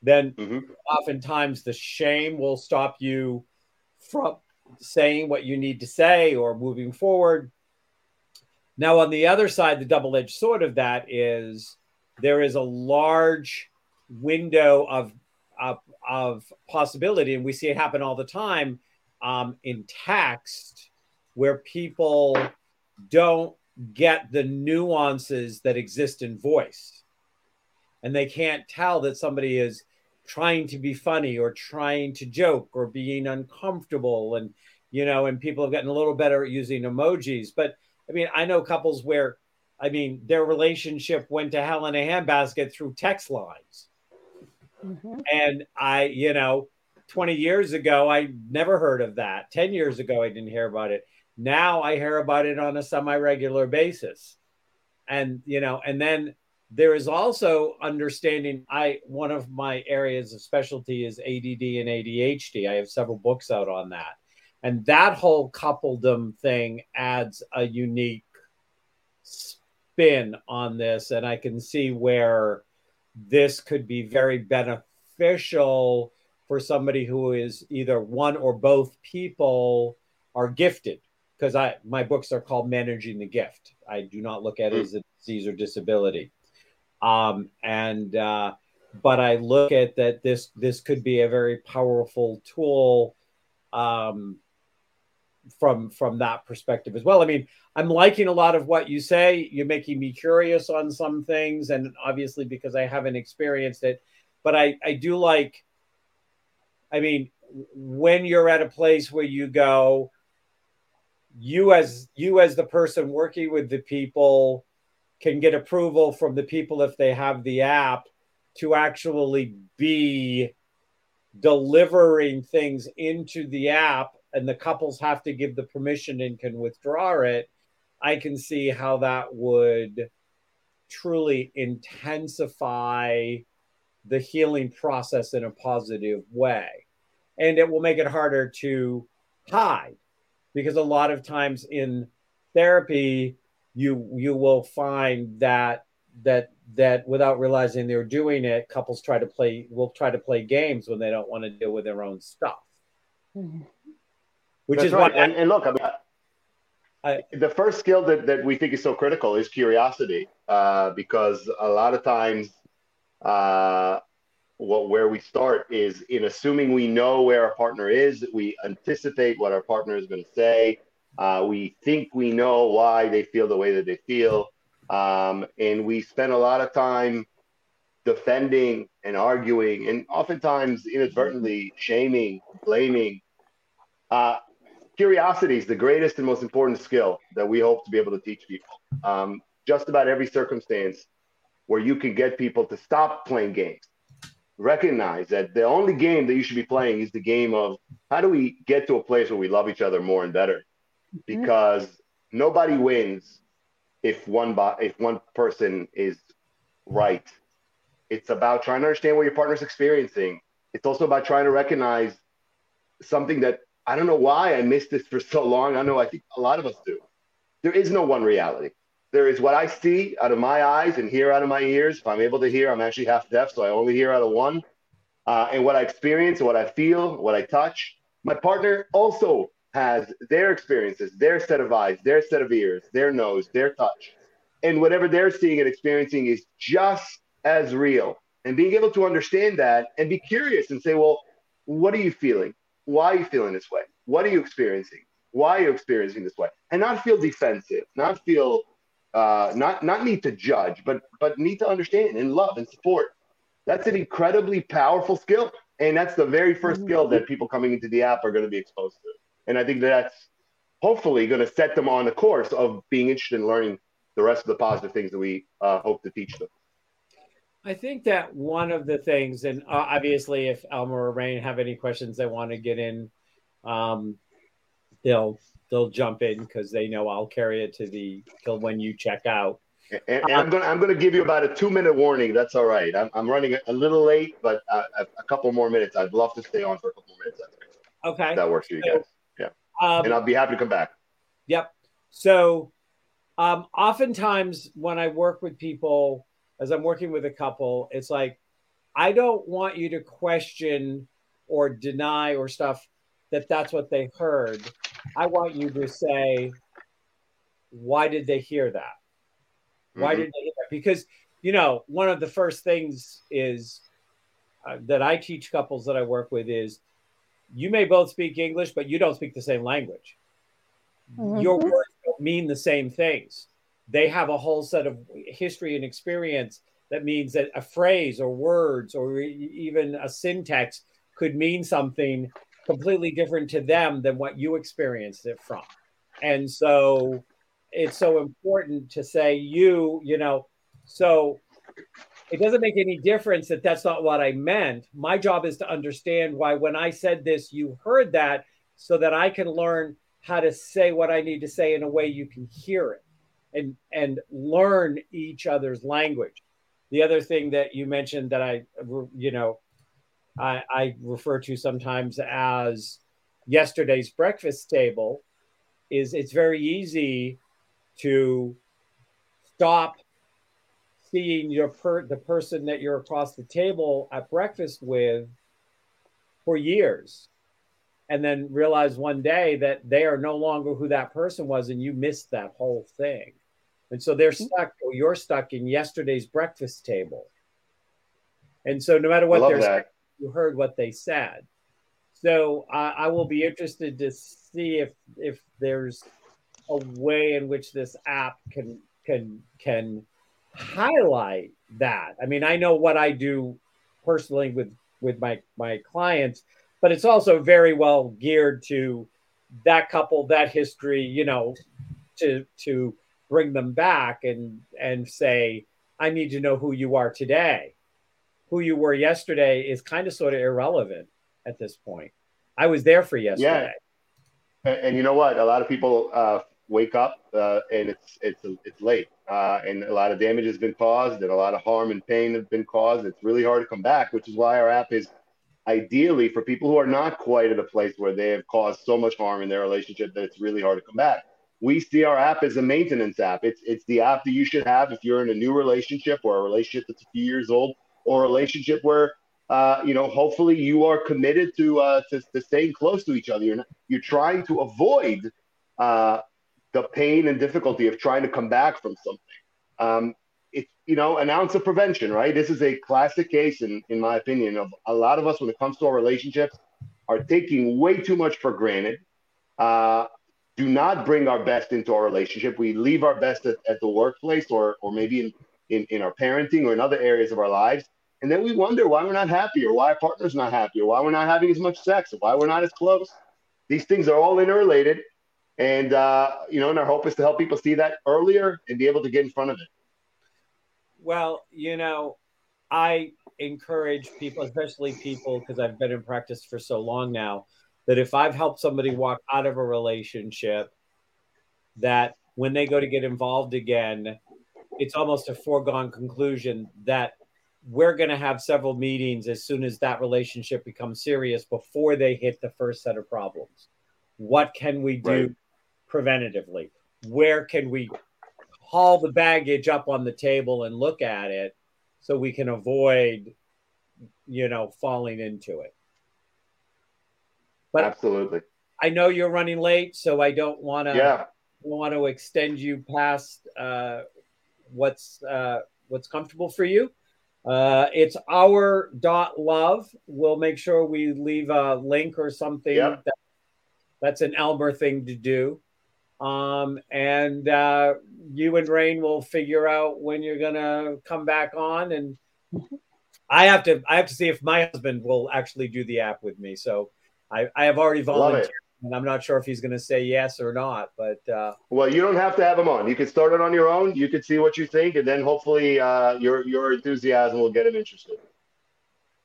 then mm-hmm. oftentimes the shame will stop you from saying what you need to say or moving forward. Now, on the other side, the double-edged sword of that is there is a large window of of, of possibility, and we see it happen all the time um, in text, where people don't get the nuances that exist in voice, and they can't tell that somebody is trying to be funny or trying to joke or being uncomfortable. And, you know, and people have gotten a little better at using emojis. But I mean, I know couples where, I mean, their relationship went to hell in a handbasket through text lines. Mm-hmm. And I, you know, twenty years ago, I never heard of that. ten years ago, I didn't hear about it. Now I hear about it on a semi-regular basis. And, you know, and then there is also understanding. I, one of my areas of specialty is A D D and A D H D. I have several books out on that. And that whole coupledom thing adds a unique spin on this. And I can see where this could be very beneficial for somebody who is either one or both people are gifted. Because I, my books are called Managing the Gift. I do not look at it as a disease or disability. Um, and uh, but I look at that this this could be a very powerful tool um, from from that perspective as well. I mean, I'm liking a lot of what you say. You're making me curious on some things, and obviously because I haven't experienced it, but I, I do like, I mean, when you're at a place where you go, you as you as the person working with the people can get approval from the people if they have the app to actually be delivering things into the app, and the couples have to give the permission and can withdraw it. I can see how that would truly intensify the healing process in a positive way. And it will make it harder to hide, because a lot of times in therapy, you you will find that that that without realizing they're doing it, couples try to play will try to play games when they don't want to deal with their own stuff. Mm-hmm. Which That's is right. why, and, and look, I mean, I, the first skill that, that we think is so critical is curiosity, uh, because a lot of times, uh, what where we start is in assuming we know where our partner is. We anticipate what our partner is going to say. Uh, we think we know why they feel the way that they feel. Um, and we spend a lot of time defending and arguing and oftentimes inadvertently shaming, blaming. Uh, curiosity is the greatest and most important skill that we hope to be able to teach people. Um, just about every circumstance where you can get people to stop playing games. Recognize that the only game that you should be playing is the game of how do we get to a place where we love each other more and better? Because nobody wins if one bo- if one person is right. It's about trying to understand what your partner's experiencing. It's also about trying to recognize something that I don't know why I missed this for so long. I know I think a lot of us do. There is no one reality. There is what I see out of my eyes and hear out of my ears. If I'm able to hear, I'm actually half deaf, so I only hear out of one. Uh, and what I experience, what I feel, what I touch. My partner also has their experiences, their set of eyes, their set of ears, their nose, their touch. And whatever they're seeing and experiencing is just as real. And being able to understand that and be curious and say, well, what are you feeling? Why are you feeling this way? What are you experiencing? Why are you experiencing this way? And not feel defensive, not feel, uh, not not need to judge, but but need to understand and love and support. That's an incredibly powerful skill. And that's the very first skill that people coming into the app are going to be exposed to. And I think that's hopefully going to set them on the course of being interested in learning the rest of the positive things that we uh, hope to teach them. I think that one of the things, and obviously if Elmer or Rain have any questions they want to get in, um, they'll they'll jump in because they know I'll carry it to the till when you check out. And, and I'm gonna I'm gonna give you about a two minute warning. That's all right. I'm I'm running a little late, but uh, a couple more minutes. I'd love to stay on for a couple more minutes. Okay, if that works for you guys. Yeah, um, and I'll be happy to come back. Yep. So, um, oftentimes when I work with people, as I'm working with a couple, it's like I don't want you to question or deny or stuff that that's what they heard. I want you to say, why did they hear that? Why mm-hmm. did they hear that? Because, you know, one of the first things is uh, that I teach couples that I work with is you may both speak English, but you don't speak the same language. Mm-hmm. Your words don't mean the same things. They have a whole set of history and experience that means that a phrase or words or even a syntax could mean something completely different to them than what you experienced it from. And so it's so important to say you, you know, so it doesn't make any difference that that's not what I meant. My job is to understand why when I said this, you heard that so that I can learn how to say what I need to say in a way you can hear it and, and learn each other's language. The other thing that you mentioned that I, you know, I, I refer to sometimes as yesterday's breakfast table is it's very easy to stop seeing your per- the person that you're across the table at breakfast with for years and then realize one day that they are no longer who that person was and you missed that whole thing. And so they're stuck or you're stuck in yesterday's breakfast table. And so no matter what they're saying, you heard what they said. So uh, I will be interested to see if if there's a way in which this app can can can highlight that. I mean, I know what I do personally with with my my clients, but it's also very well geared to that couple, that history, you know, to to bring them back and and say, I need to know who you are today. Who you were yesterday is kind of sort of irrelevant at this point. I was there for yesterday. Yeah. And you know what? A lot of people uh, wake up uh, and it's it's it's late, uh, and a lot of damage has been caused, and a lot of harm and pain have been caused. It's really hard to come back, which is why our app is ideally for people who are not quite at a place where they have caused so much harm in their relationship that it's really hard to come back. We see our app as a maintenance app. It's it's the app that you should have if you're in a new relationship or a relationship that's a few years old, or a relationship where, uh, you know, hopefully you are committed to uh, to, to staying close to each other. You're not, you're trying to avoid uh, the pain and difficulty of trying to come back from something. Um, it's, you know, an ounce of prevention, right? This is a classic case, in, in my opinion, of a lot of us when it comes to our relationships are taking way too much for granted, uh, do not bring our best into our relationship. We leave our best at, at the workplace or or maybe in In, in our parenting or in other areas of our lives. And then we wonder why we're not happy or why our partner's not happy or why we're not having as much sex or why we're not as close. These things are all interrelated. And, uh, you know, and our hope is to help people see that earlier and be able to get in front of it. Well, you know, I encourage people, especially people, because I've been in practice for so long now, that if I've helped somebody walk out of a relationship, that when they go to get involved again, it's almost a foregone conclusion that we're going to have several meetings as soon as that relationship becomes serious before they hit the first set of problems. What can we do right. preventatively? Where can we haul the baggage up on the table and look at it so we can avoid, you know, falling into it? But absolutely. I know you're running late, so I don't want to yeah. want to extend you past uh what's uh what's comfortable for you. Uh it's our dot love. We'll make sure we leave a link or something. Yep. that, that's an Elmer thing to do. Um and uh you and Rain will figure out when you're gonna come back on, and I have to I have to see if my husband will actually do the app with me. So I I have already volunteered. And I'm not sure if he's going to say yes or not, but uh, well, you don't have to have him on. You can start it on your own. You can see what you think, and then hopefully uh, your your enthusiasm will get him interested.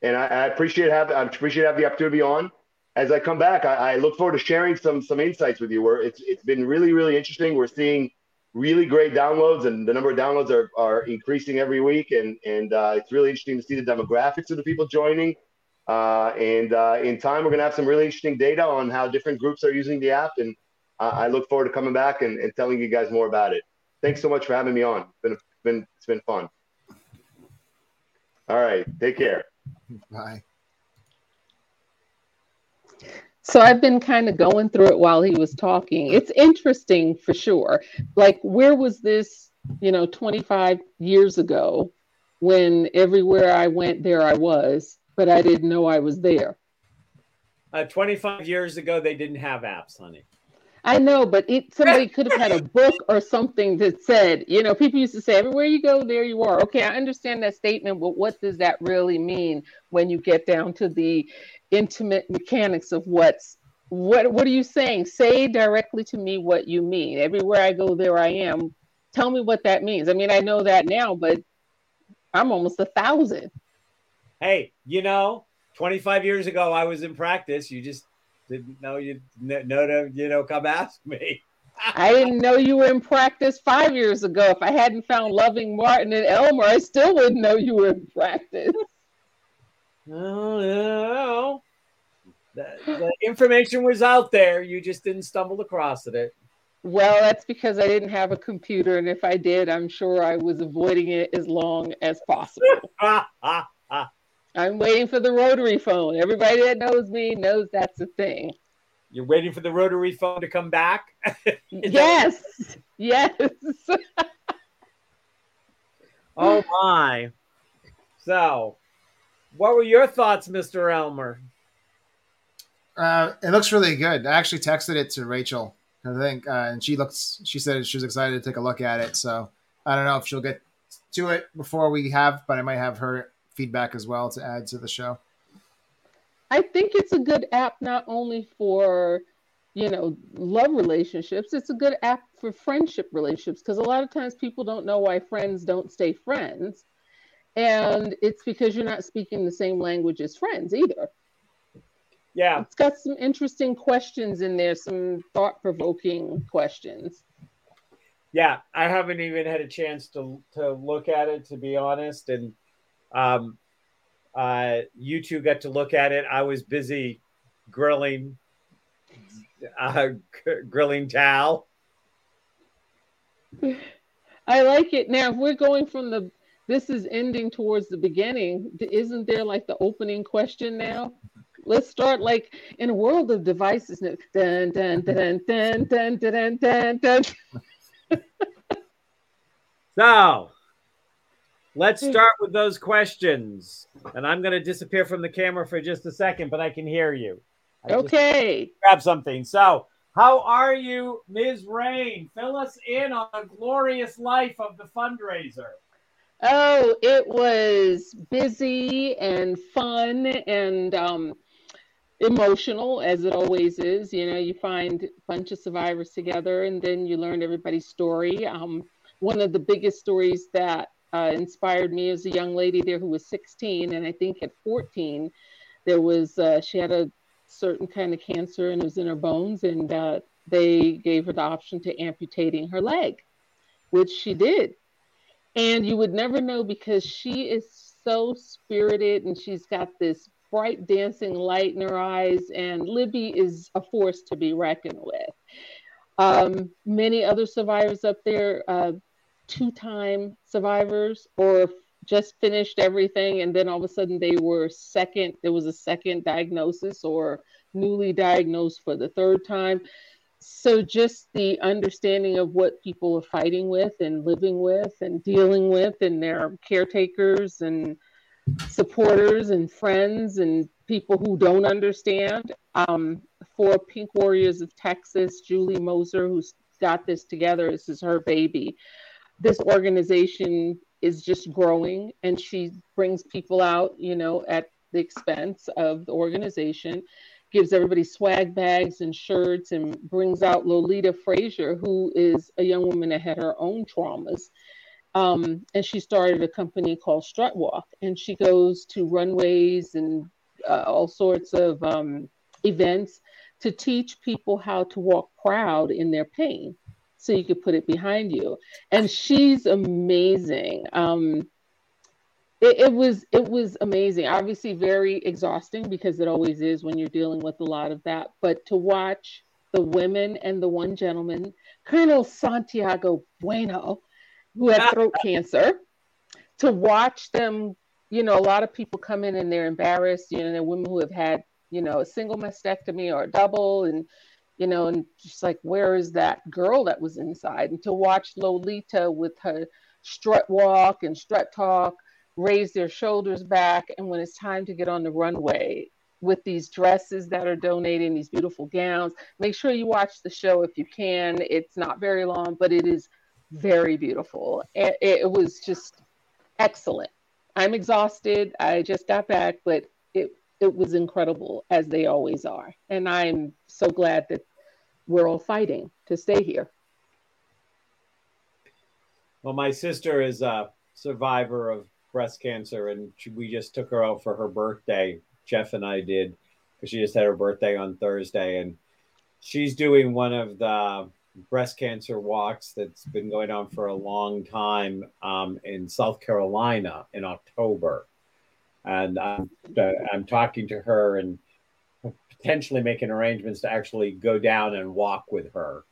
And I, I appreciate have I appreciate have the opportunity to be on. As I come back, I, I look forward to sharing some some insights with you. Where it's it's been really really interesting. We're seeing really great downloads, and the number of downloads are, are increasing every week. And, and uh, it's really interesting to see the demographics of the people joining. Uh, and uh, in time, we're going to have some really interesting data on how different groups are using the app. And uh, I look forward to coming back and, and telling you guys more about it. Thanks so much for having me on. It's been, been, it's been fun. All right. Take care. Bye. So I've been kind of going through it while he was talking. It's interesting for sure. Like, where was this, you know, twenty-five years ago, when everywhere I went, there I was, but I didn't know I was there. Uh, twenty-five years ago, they didn't have apps, honey. I know, but it, somebody could have had a book or something that said, you know, people used to say, everywhere you go, there you are. Okay, I understand that statement, but what does that really mean when you get down to the intimate mechanics of what's what what are you saying? Say directly to me what you mean. Everywhere I go, there I am. Tell me what that means. I mean, I know that now, but I'm almost a thousand. Hey, you know, twenty-five years ago I was in practice. You just didn't know you know to, you know, come ask me. I didn't know you were in practice five years ago. If I hadn't found Loving Martin and Elmer, I still wouldn't know you were in practice. Oh, no. The, the information was out there. You just didn't stumble across it. Well, that's because I didn't have a computer. And if I did, I'm sure I was avoiding it as long as possible. I'm waiting for the rotary phone. Everybody that knows me knows that's a thing. You're waiting for the rotary phone to come back? Yes. That- yes. Oh, my. So... what were your thoughts, Mister Elmer? Uh, it looks really good. I actually texted it to Rachel, I think, uh, and she looks. She said she was excited to take a look at it. So I don't know if she'll get to it before we have, but I might have her feedback as well to add to the show. I think it's a good app not only for, you know, love relationships. It's a good app for friendship relationships, because a lot of times people don't know why friends don't stay friends. And it's because you're not speaking the same language as friends either. Yeah. It's got some interesting questions in there, some thought-provoking questions. Yeah, I haven't even had a chance to to look at it, to be honest. And um, uh, you two got to look at it. I was busy grilling, uh, grilling Tal. I like it. Now, if we're going from the... this is ending towards the beginning. Isn't there like the opening question now? Let's start like in a world of devices. Dun, dun, dun, dun, dun, dun, dun, dun. So let's start with those questions. And I'm going to disappear from the camera for just a second, but I can hear you. I okay. Grab something. So how are you, Miz Rain? Fill us in on the glorious life of the fundraiser. Oh, it was busy and fun and um, emotional, as it always is. You know, you find a bunch of survivors together, and then you learn everybody's story. Um, one of the biggest stories that uh, inspired me is a young lady there who was sixteen, and I think at fourteen, there was uh, she had a certain kind of cancer, and it was in her bones, and uh, they gave her the option to amputating her leg, which she did. And you would never know, because she is so spirited and she's got this bright dancing light in her eyes. And Libby is a force to be reckoned with. Um, many other survivors up there, uh, two-time survivors, or just finished everything. And then all of a sudden they were second. There was a second diagnosis, or newly diagnosed for the third time. So just the understanding of what people are fighting with and living with and dealing with, and their caretakers and supporters and friends and people who don't understand. Um, for Pink Warriors of Texas, Julie Moser, who's got this together, this is her baby. This organization is just growing, and she brings people out, you know, at the expense of the organization. Gives everybody swag bags and shirts, and brings out Lolita Frazier, who is a young woman that had her own traumas. Um, and she started a company called Strut Walk, and she goes to runways and uh, all sorts of um, events to teach people how to walk proud in their pain. so you could put it behind you. And she's amazing. Um, it, it was it was amazing. Obviously very exhausting, because it always is when you're dealing with a lot of that. But to watch the women and the one gentleman, Colonel Santiago Bueno, who had throat cancer, to watch them, you know, a lot of people come in and they're embarrassed, you know, they're women who have had, you know, a single mastectomy or a double, and, you know, and just like, where is that girl that was inside? And to watch Lolita with her strut walk and strut talk raise their shoulders back, and when it's time to get on the runway with these dresses that are donated, these beautiful gowns. Make sure you watch the show if you can. It's not very long, but it is very beautiful. It, it was just excellent. I'm exhausted. I just got back, but it it was incredible, as they always are. And I'm so glad that we're all fighting to stay here. Well, my sister is a survivor of breast cancer, and she, we just took her out for her birthday. Jeff and I did, because she just had her birthday on Thursday, and she's doing one of the breast cancer walks that's been going on for a long time um, in South Carolina in October. And I'm, I'm talking to her and potentially making arrangements to actually go down and walk with her.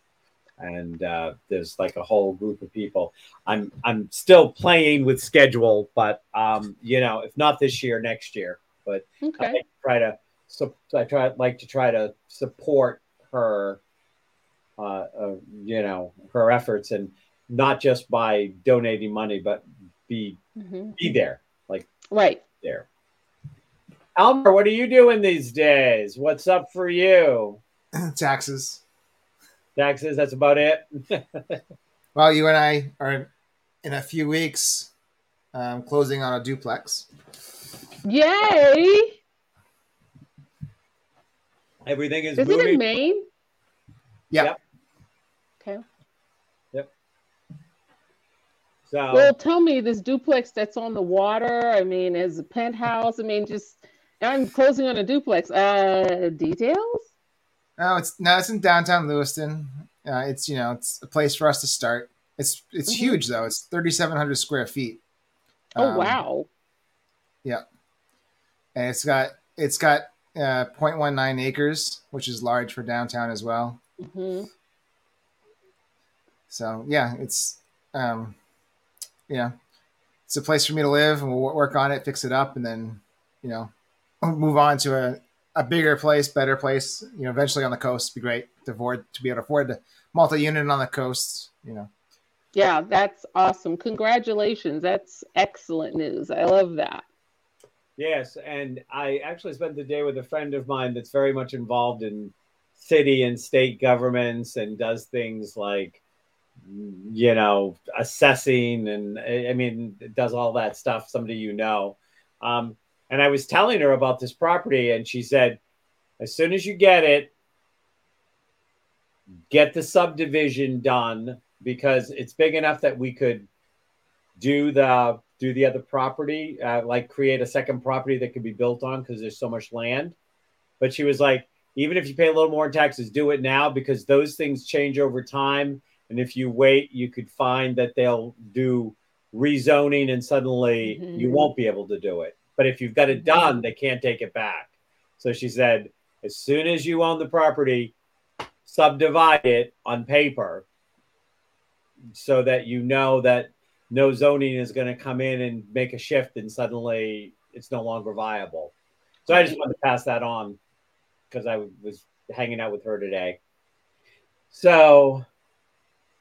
And uh, there's like a whole group of people. I'm, I'm still playing with schedule, but um, you know, if not this year, next year. But okay. I like to try to, so I try like to try to support her, uh, uh, you know, her efforts, and not just by donating money, but be mm-hmm. be there, like right there. Elmer, what are you doing these days? What's up for you? Taxes, taxes. That's about it. Well, you and I are in a few weeks um, closing on a duplex. Yay! Everything is. Is moving. It in Maine? Yeah. Yep. Okay. Yep. So. Well, tell me, this duplex that's on the water. I mean, is a penthouse. I mean, just I'm closing on a duplex. Uh, details? No, it's no, it's in downtown Lewiston. Uh, it's you know, it's a place for us to start. It's it's mm-hmm. huge though. It's thirty-seven hundred square feet. Oh um, wow. Yeah. And it's got it's got uh, zero point one nine acres, which is large for downtown as well. Mm-hmm. So yeah, it's um, you know, it's a place for me to live, and we'll work on it, fix it up, and then you know, move on to a, a bigger place, better place. You know, eventually on the coast, it'd be great to afford to be able to afford the multi-unit on the coast. You know. Yeah, that's awesome. Congratulations, that's excellent news. I love that. Yes, and I actually spent the day with a friend of mine that's very much involved in city and state governments and does things like, you know, assessing and, I mean, does all that stuff, somebody you know. Um, and I was telling her about this property, and she said, as soon as you get it, get the subdivision done, because it's big enough that we could do the... do the other property, uh, like create a second property that could be built on, because there's so much land. But she was like, even if you pay a little more in taxes, do it now, because those things change over time. And if you wait, you could find that they'll do rezoning and suddenly mm-hmm. you won't be able to do it. But if you've got it done, they can't take it back. So she said, as soon as you own the property, subdivide it on paper so that you know that no zoning is going to come in and make a shift, and suddenly it's no longer viable. So I just wanted to pass that on, because I was hanging out with her today. So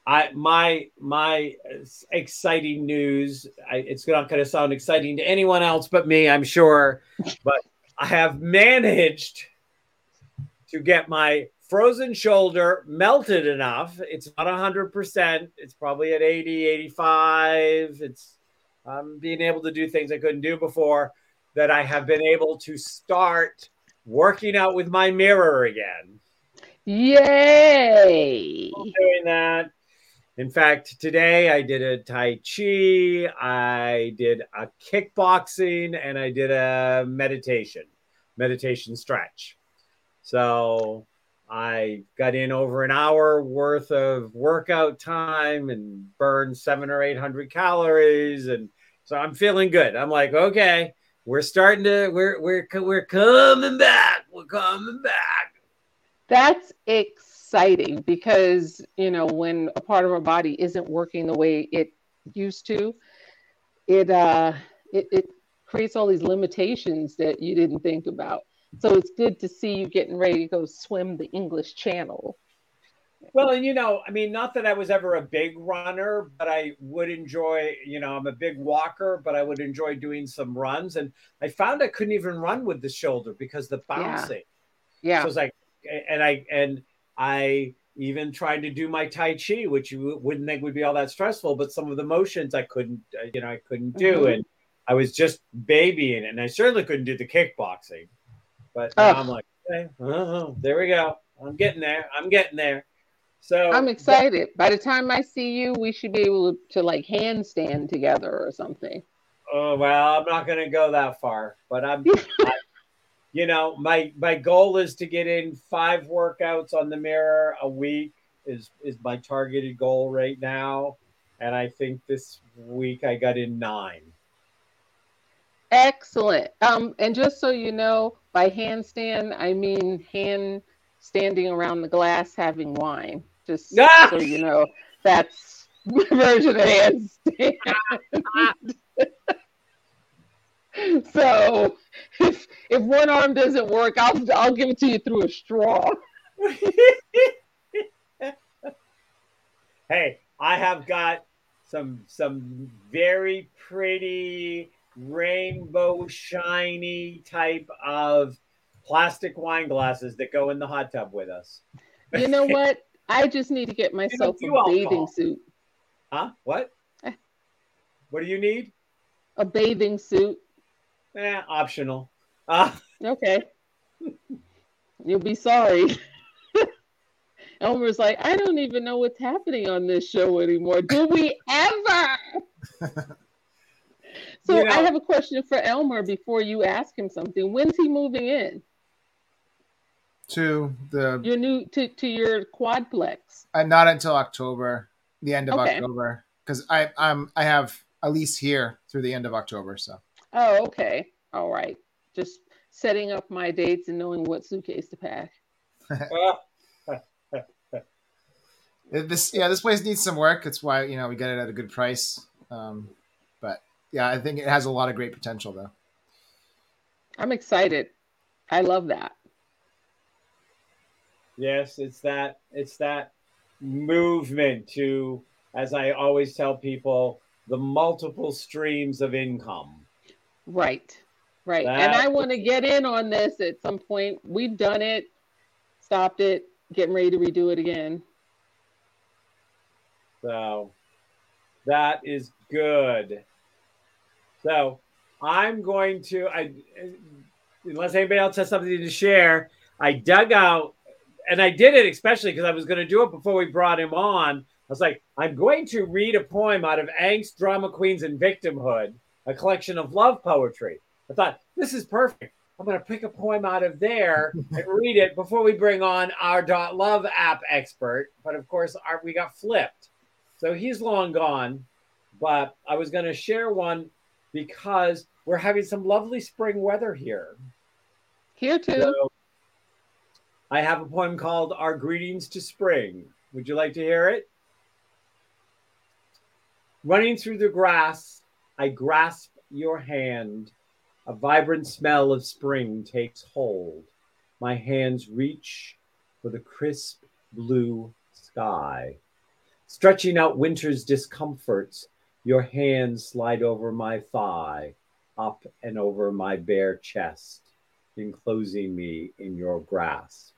I my my exciting news, I, it's not going to sound exciting to anyone else but me, I'm sure, but I have managed to get my frozen shoulder melted enough. It's not one hundred percent. It's probably at eighty, eighty-five. It's um, being able to do things I couldn't do before, that I have been able to start working out with my mirror again. Yay! I'm doing that. In fact, today I did a Tai Chi, I did a kickboxing, and I did a meditation, meditation stretch. So... I got in over an hour worth of workout time and burned seven or eight hundred calories. And so I'm feeling good. I'm like, okay, we're starting to, we're, we're, we're coming back. We're coming back. That's exciting because, you know, when a part of our body isn't working the way it used to, it, uh, it, it creates all these limitations that you didn't think about. So it's good to see you getting ready to go swim the English Channel. Well, and, you know, I mean, not that I was ever a big runner, but I would enjoy, you know, I'm a big walker, but I would enjoy doing some runs. And I found I couldn't even run with the shoulder because the bouncing. Yeah. yeah. So it's like, and I, and I even tried to do my Tai Chi, which you wouldn't think would be all that stressful, but some of the motions I couldn't, you know, I couldn't do. Mm-hmm. And I was just babying it. And I certainly couldn't do the kickboxing. But oh. I'm like, okay, oh, there we go. I'm getting there. I'm getting there. So I'm excited. But, by the time I see you, we should be able to, to like handstand together or something. Oh, well, I'm not going to go that far. But I'm, I, you know, my my goal is to get in five workouts on the mirror a week is is my targeted goal right now. And I think this week I got in nine. Excellent. Um, and just so you know, by handstand, I mean hand standing around the glass having wine. Just ah! so you know, that's my version of handstand. So if if one arm doesn't work, I'll I'll give it to you through a straw. Hey, I have got some some very pretty rainbow shiny type of plastic wine glasses that go in the hot tub with us. You know what? I just need to get myself a bathing alcohol. suit. Huh? What? What do you need? A bathing suit. Eh, optional. Uh. Okay. You'll be sorry. Elmer's like, I don't even know what's happening on this show anymore. Do we ever? So you know, I have a question for Elmer before you ask him something. When's he moving in? To the your new to, to your quadplex. Uh, not until October, the end of okay. October, because I I'm I have a lease here through the end of October. So. Oh, okay. All right. Just setting up my dates and knowing what suitcase to pack. this yeah, this place needs some work. That's why you know we got it at a good price. Um, but. Yeah, I think it has a lot of great potential, though. I'm excited. I love that. Yes, it's that it's that movement to, as I always tell people, the multiple streams of income. Right, right. That... And I want to get in on this at some point. We've done it, stopped it, getting ready to redo it again. So that is good. So I'm going to, I, unless anybody else has something to share, I dug out, and I did it especially because I was going to do it before we brought him on. I was like, I'm going to read a poem out of Angst, Drama Queens, and Victimhood, a collection of love poetry. I thought, this is perfect. I'm going to pick a poem out of there and read it before we bring on our .love app expert. But of course, our, we got flipped. So he's long gone, but I was going to share one because we're having some lovely spring weather here. Here too. So I have a poem called Our Greetings to Spring. Would you like to hear it? Running through the grass, I grasp your hand. A vibrant smell of spring takes hold. My hands reach for the crisp blue sky. Stretching out winter's discomforts, your hands slide over my thigh, up and over my bare chest, enclosing me in your grasp.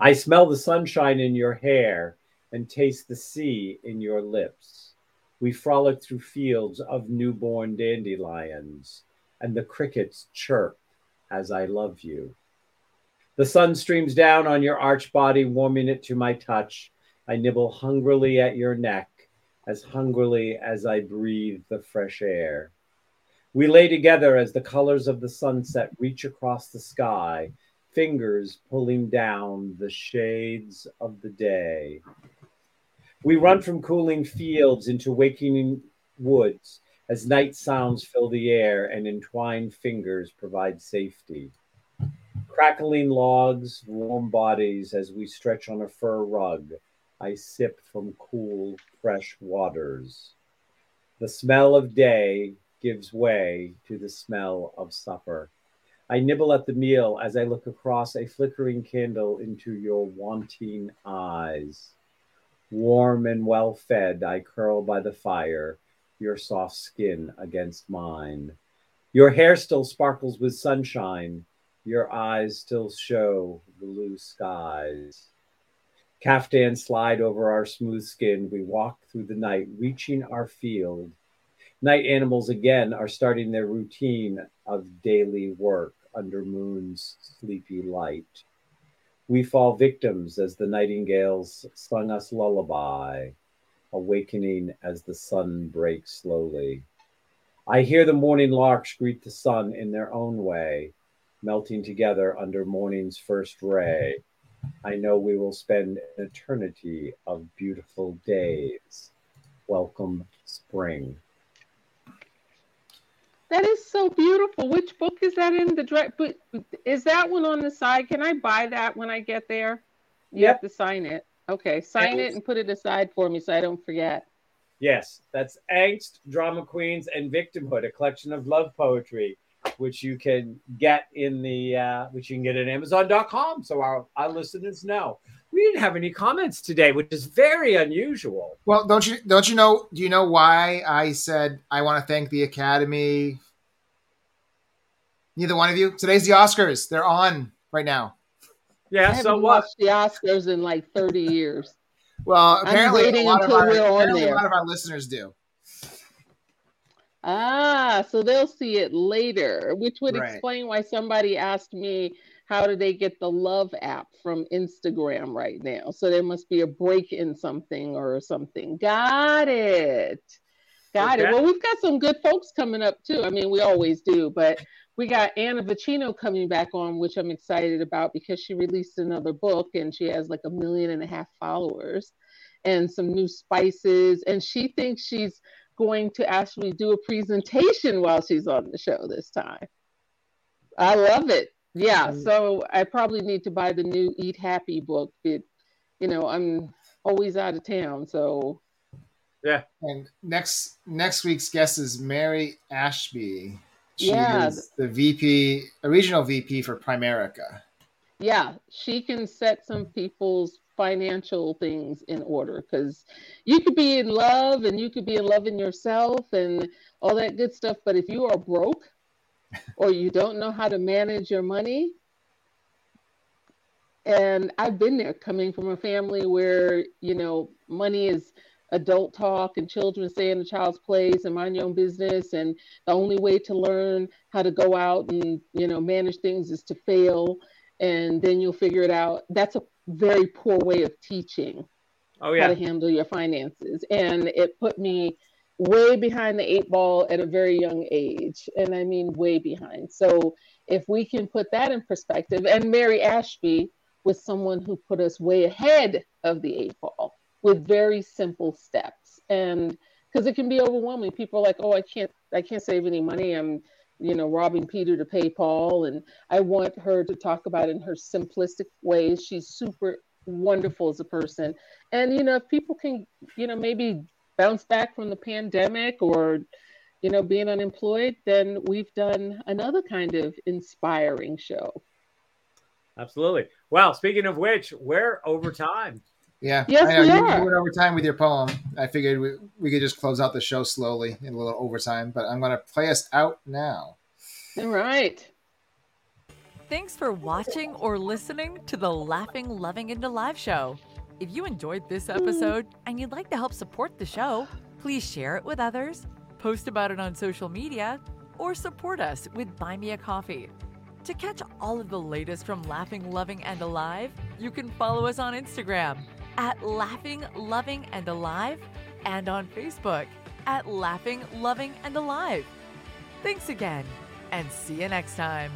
I smell the sunshine in your hair and taste the sea in your lips. We frolic through fields of newborn dandelions, and the crickets chirp as I love you. The sun streams down on your arched body, warming it to my touch. I nibble hungrily at your neck, as hungrily as I breathe the fresh air. We lay together as the colors of the sunset reach across the sky, fingers pulling down the shades of the day. We run from cooling fields into waking woods as night sounds fill the air and entwined fingers provide safety. Crackling logs, warm bodies as we stretch on a fur rug. I sip from cool, fresh waters. The smell of day gives way to the smell of supper. I nibble at the meal as I look across a flickering candle into your wanting eyes. Warm and well-fed, I curl by the fire, your soft skin against mine. Your hair still sparkles with sunshine. Your eyes still show blue skies. Caftans slide over our smooth skin. We walk through the night, reaching our field. Night animals again are starting their routine of daily work under moon's sleepy light. We fall victims as the nightingales sung us lullaby, awakening as the sun breaks slowly. I hear the morning larks greet the sun in their own way, melting together under morning's first ray. I know we will spend an eternity of beautiful days. Welcome, spring. That is so beautiful. Which book is that in? The direct book? Is that one on the side? Can I buy that when I get there? You yep. have to sign it. Okay, sign Angst. It and put it aside for me so I don't forget. Yes, that's Angst, Drama Queens, and Victimhood, a collection of love poetry, which you can get in the uh, which you can get at Amazon dot com. So our, our listeners know we didn't have any comments today, which is very unusual. Well, don't you don't you know? Do you know why I said I want to thank the Academy? Neither one of you. Today's the Oscars. They're on right now. Yeah. I so what? Watched the Oscars in like thirty years. Well, apparently, a lot, our, apparently a lot of our listeners do. Ah, so they'll see it later, which would right. explain why somebody asked me, how do they get the Love app from Instagram right now? So there must be a break in something or something. Got it. Got okay. it. Well, we've got some good folks coming up, too. I mean, we always do, but we got Anna Vaccino coming back on, which I'm excited about because she released another book and she has like a million and a half followers and some new spices. And she thinks she's going to actually do a presentation while she's on the show this time. I love it. Yeah, so I probably need to buy the new Eat Happy book. It, you know, I'm always out of town, so. Yeah. And next next week's guest is Mary Ashby. She yeah. is the V P, a regional V P for Primerica. Yeah, she can set some people's financial things in order because you could be in love and you could be in love in yourself and all that good stuff. But if you are broke or you don't know how to manage your money, and I've been there coming from a family where, you know, money is adult talk and children stay in the child's place and mind your own business. And the only way to learn how to go out and, you know, manage things is to fail. And then you'll figure it out. That's a very poor way of teaching oh, yeah. how to handle your finances. And it put me way behind the eight ball at a very young age. And I mean, way behind. So if we can put that in perspective, and Mary Ashby was someone who put us way ahead of the eight ball with very simple steps. And because it can be overwhelming. People are like, oh, I can't, I can't save any money. I'm you know, robbing Peter to pay Paul. And I want her to talk about in her simplistic ways. She's super wonderful as a person. And, you know, if people can, you know, maybe bounce back from the pandemic or, you know, being unemployed, then we've done another kind of inspiring show. Absolutely. Well, speaking of which, we're over time. Yeah. Yes, I know. We you, are. You went over time with your poem. I figured we, we could just close out the show slowly in a little overtime, but I'm going to play us out now. All right. Thanks for watching or listening to the Laughing, Loving Into Live show. If you enjoyed this episode and you'd like to help support the show, please share it with others, post about it on social media, or support us with Buy Me a Coffee. To catch all of the latest from Laughing, Loving, and Alive, you can follow us on Instagram at Laughing, Loving, and Alive, and on Facebook at Laughing, Loving, and Alive. Thanks again, and see you next time.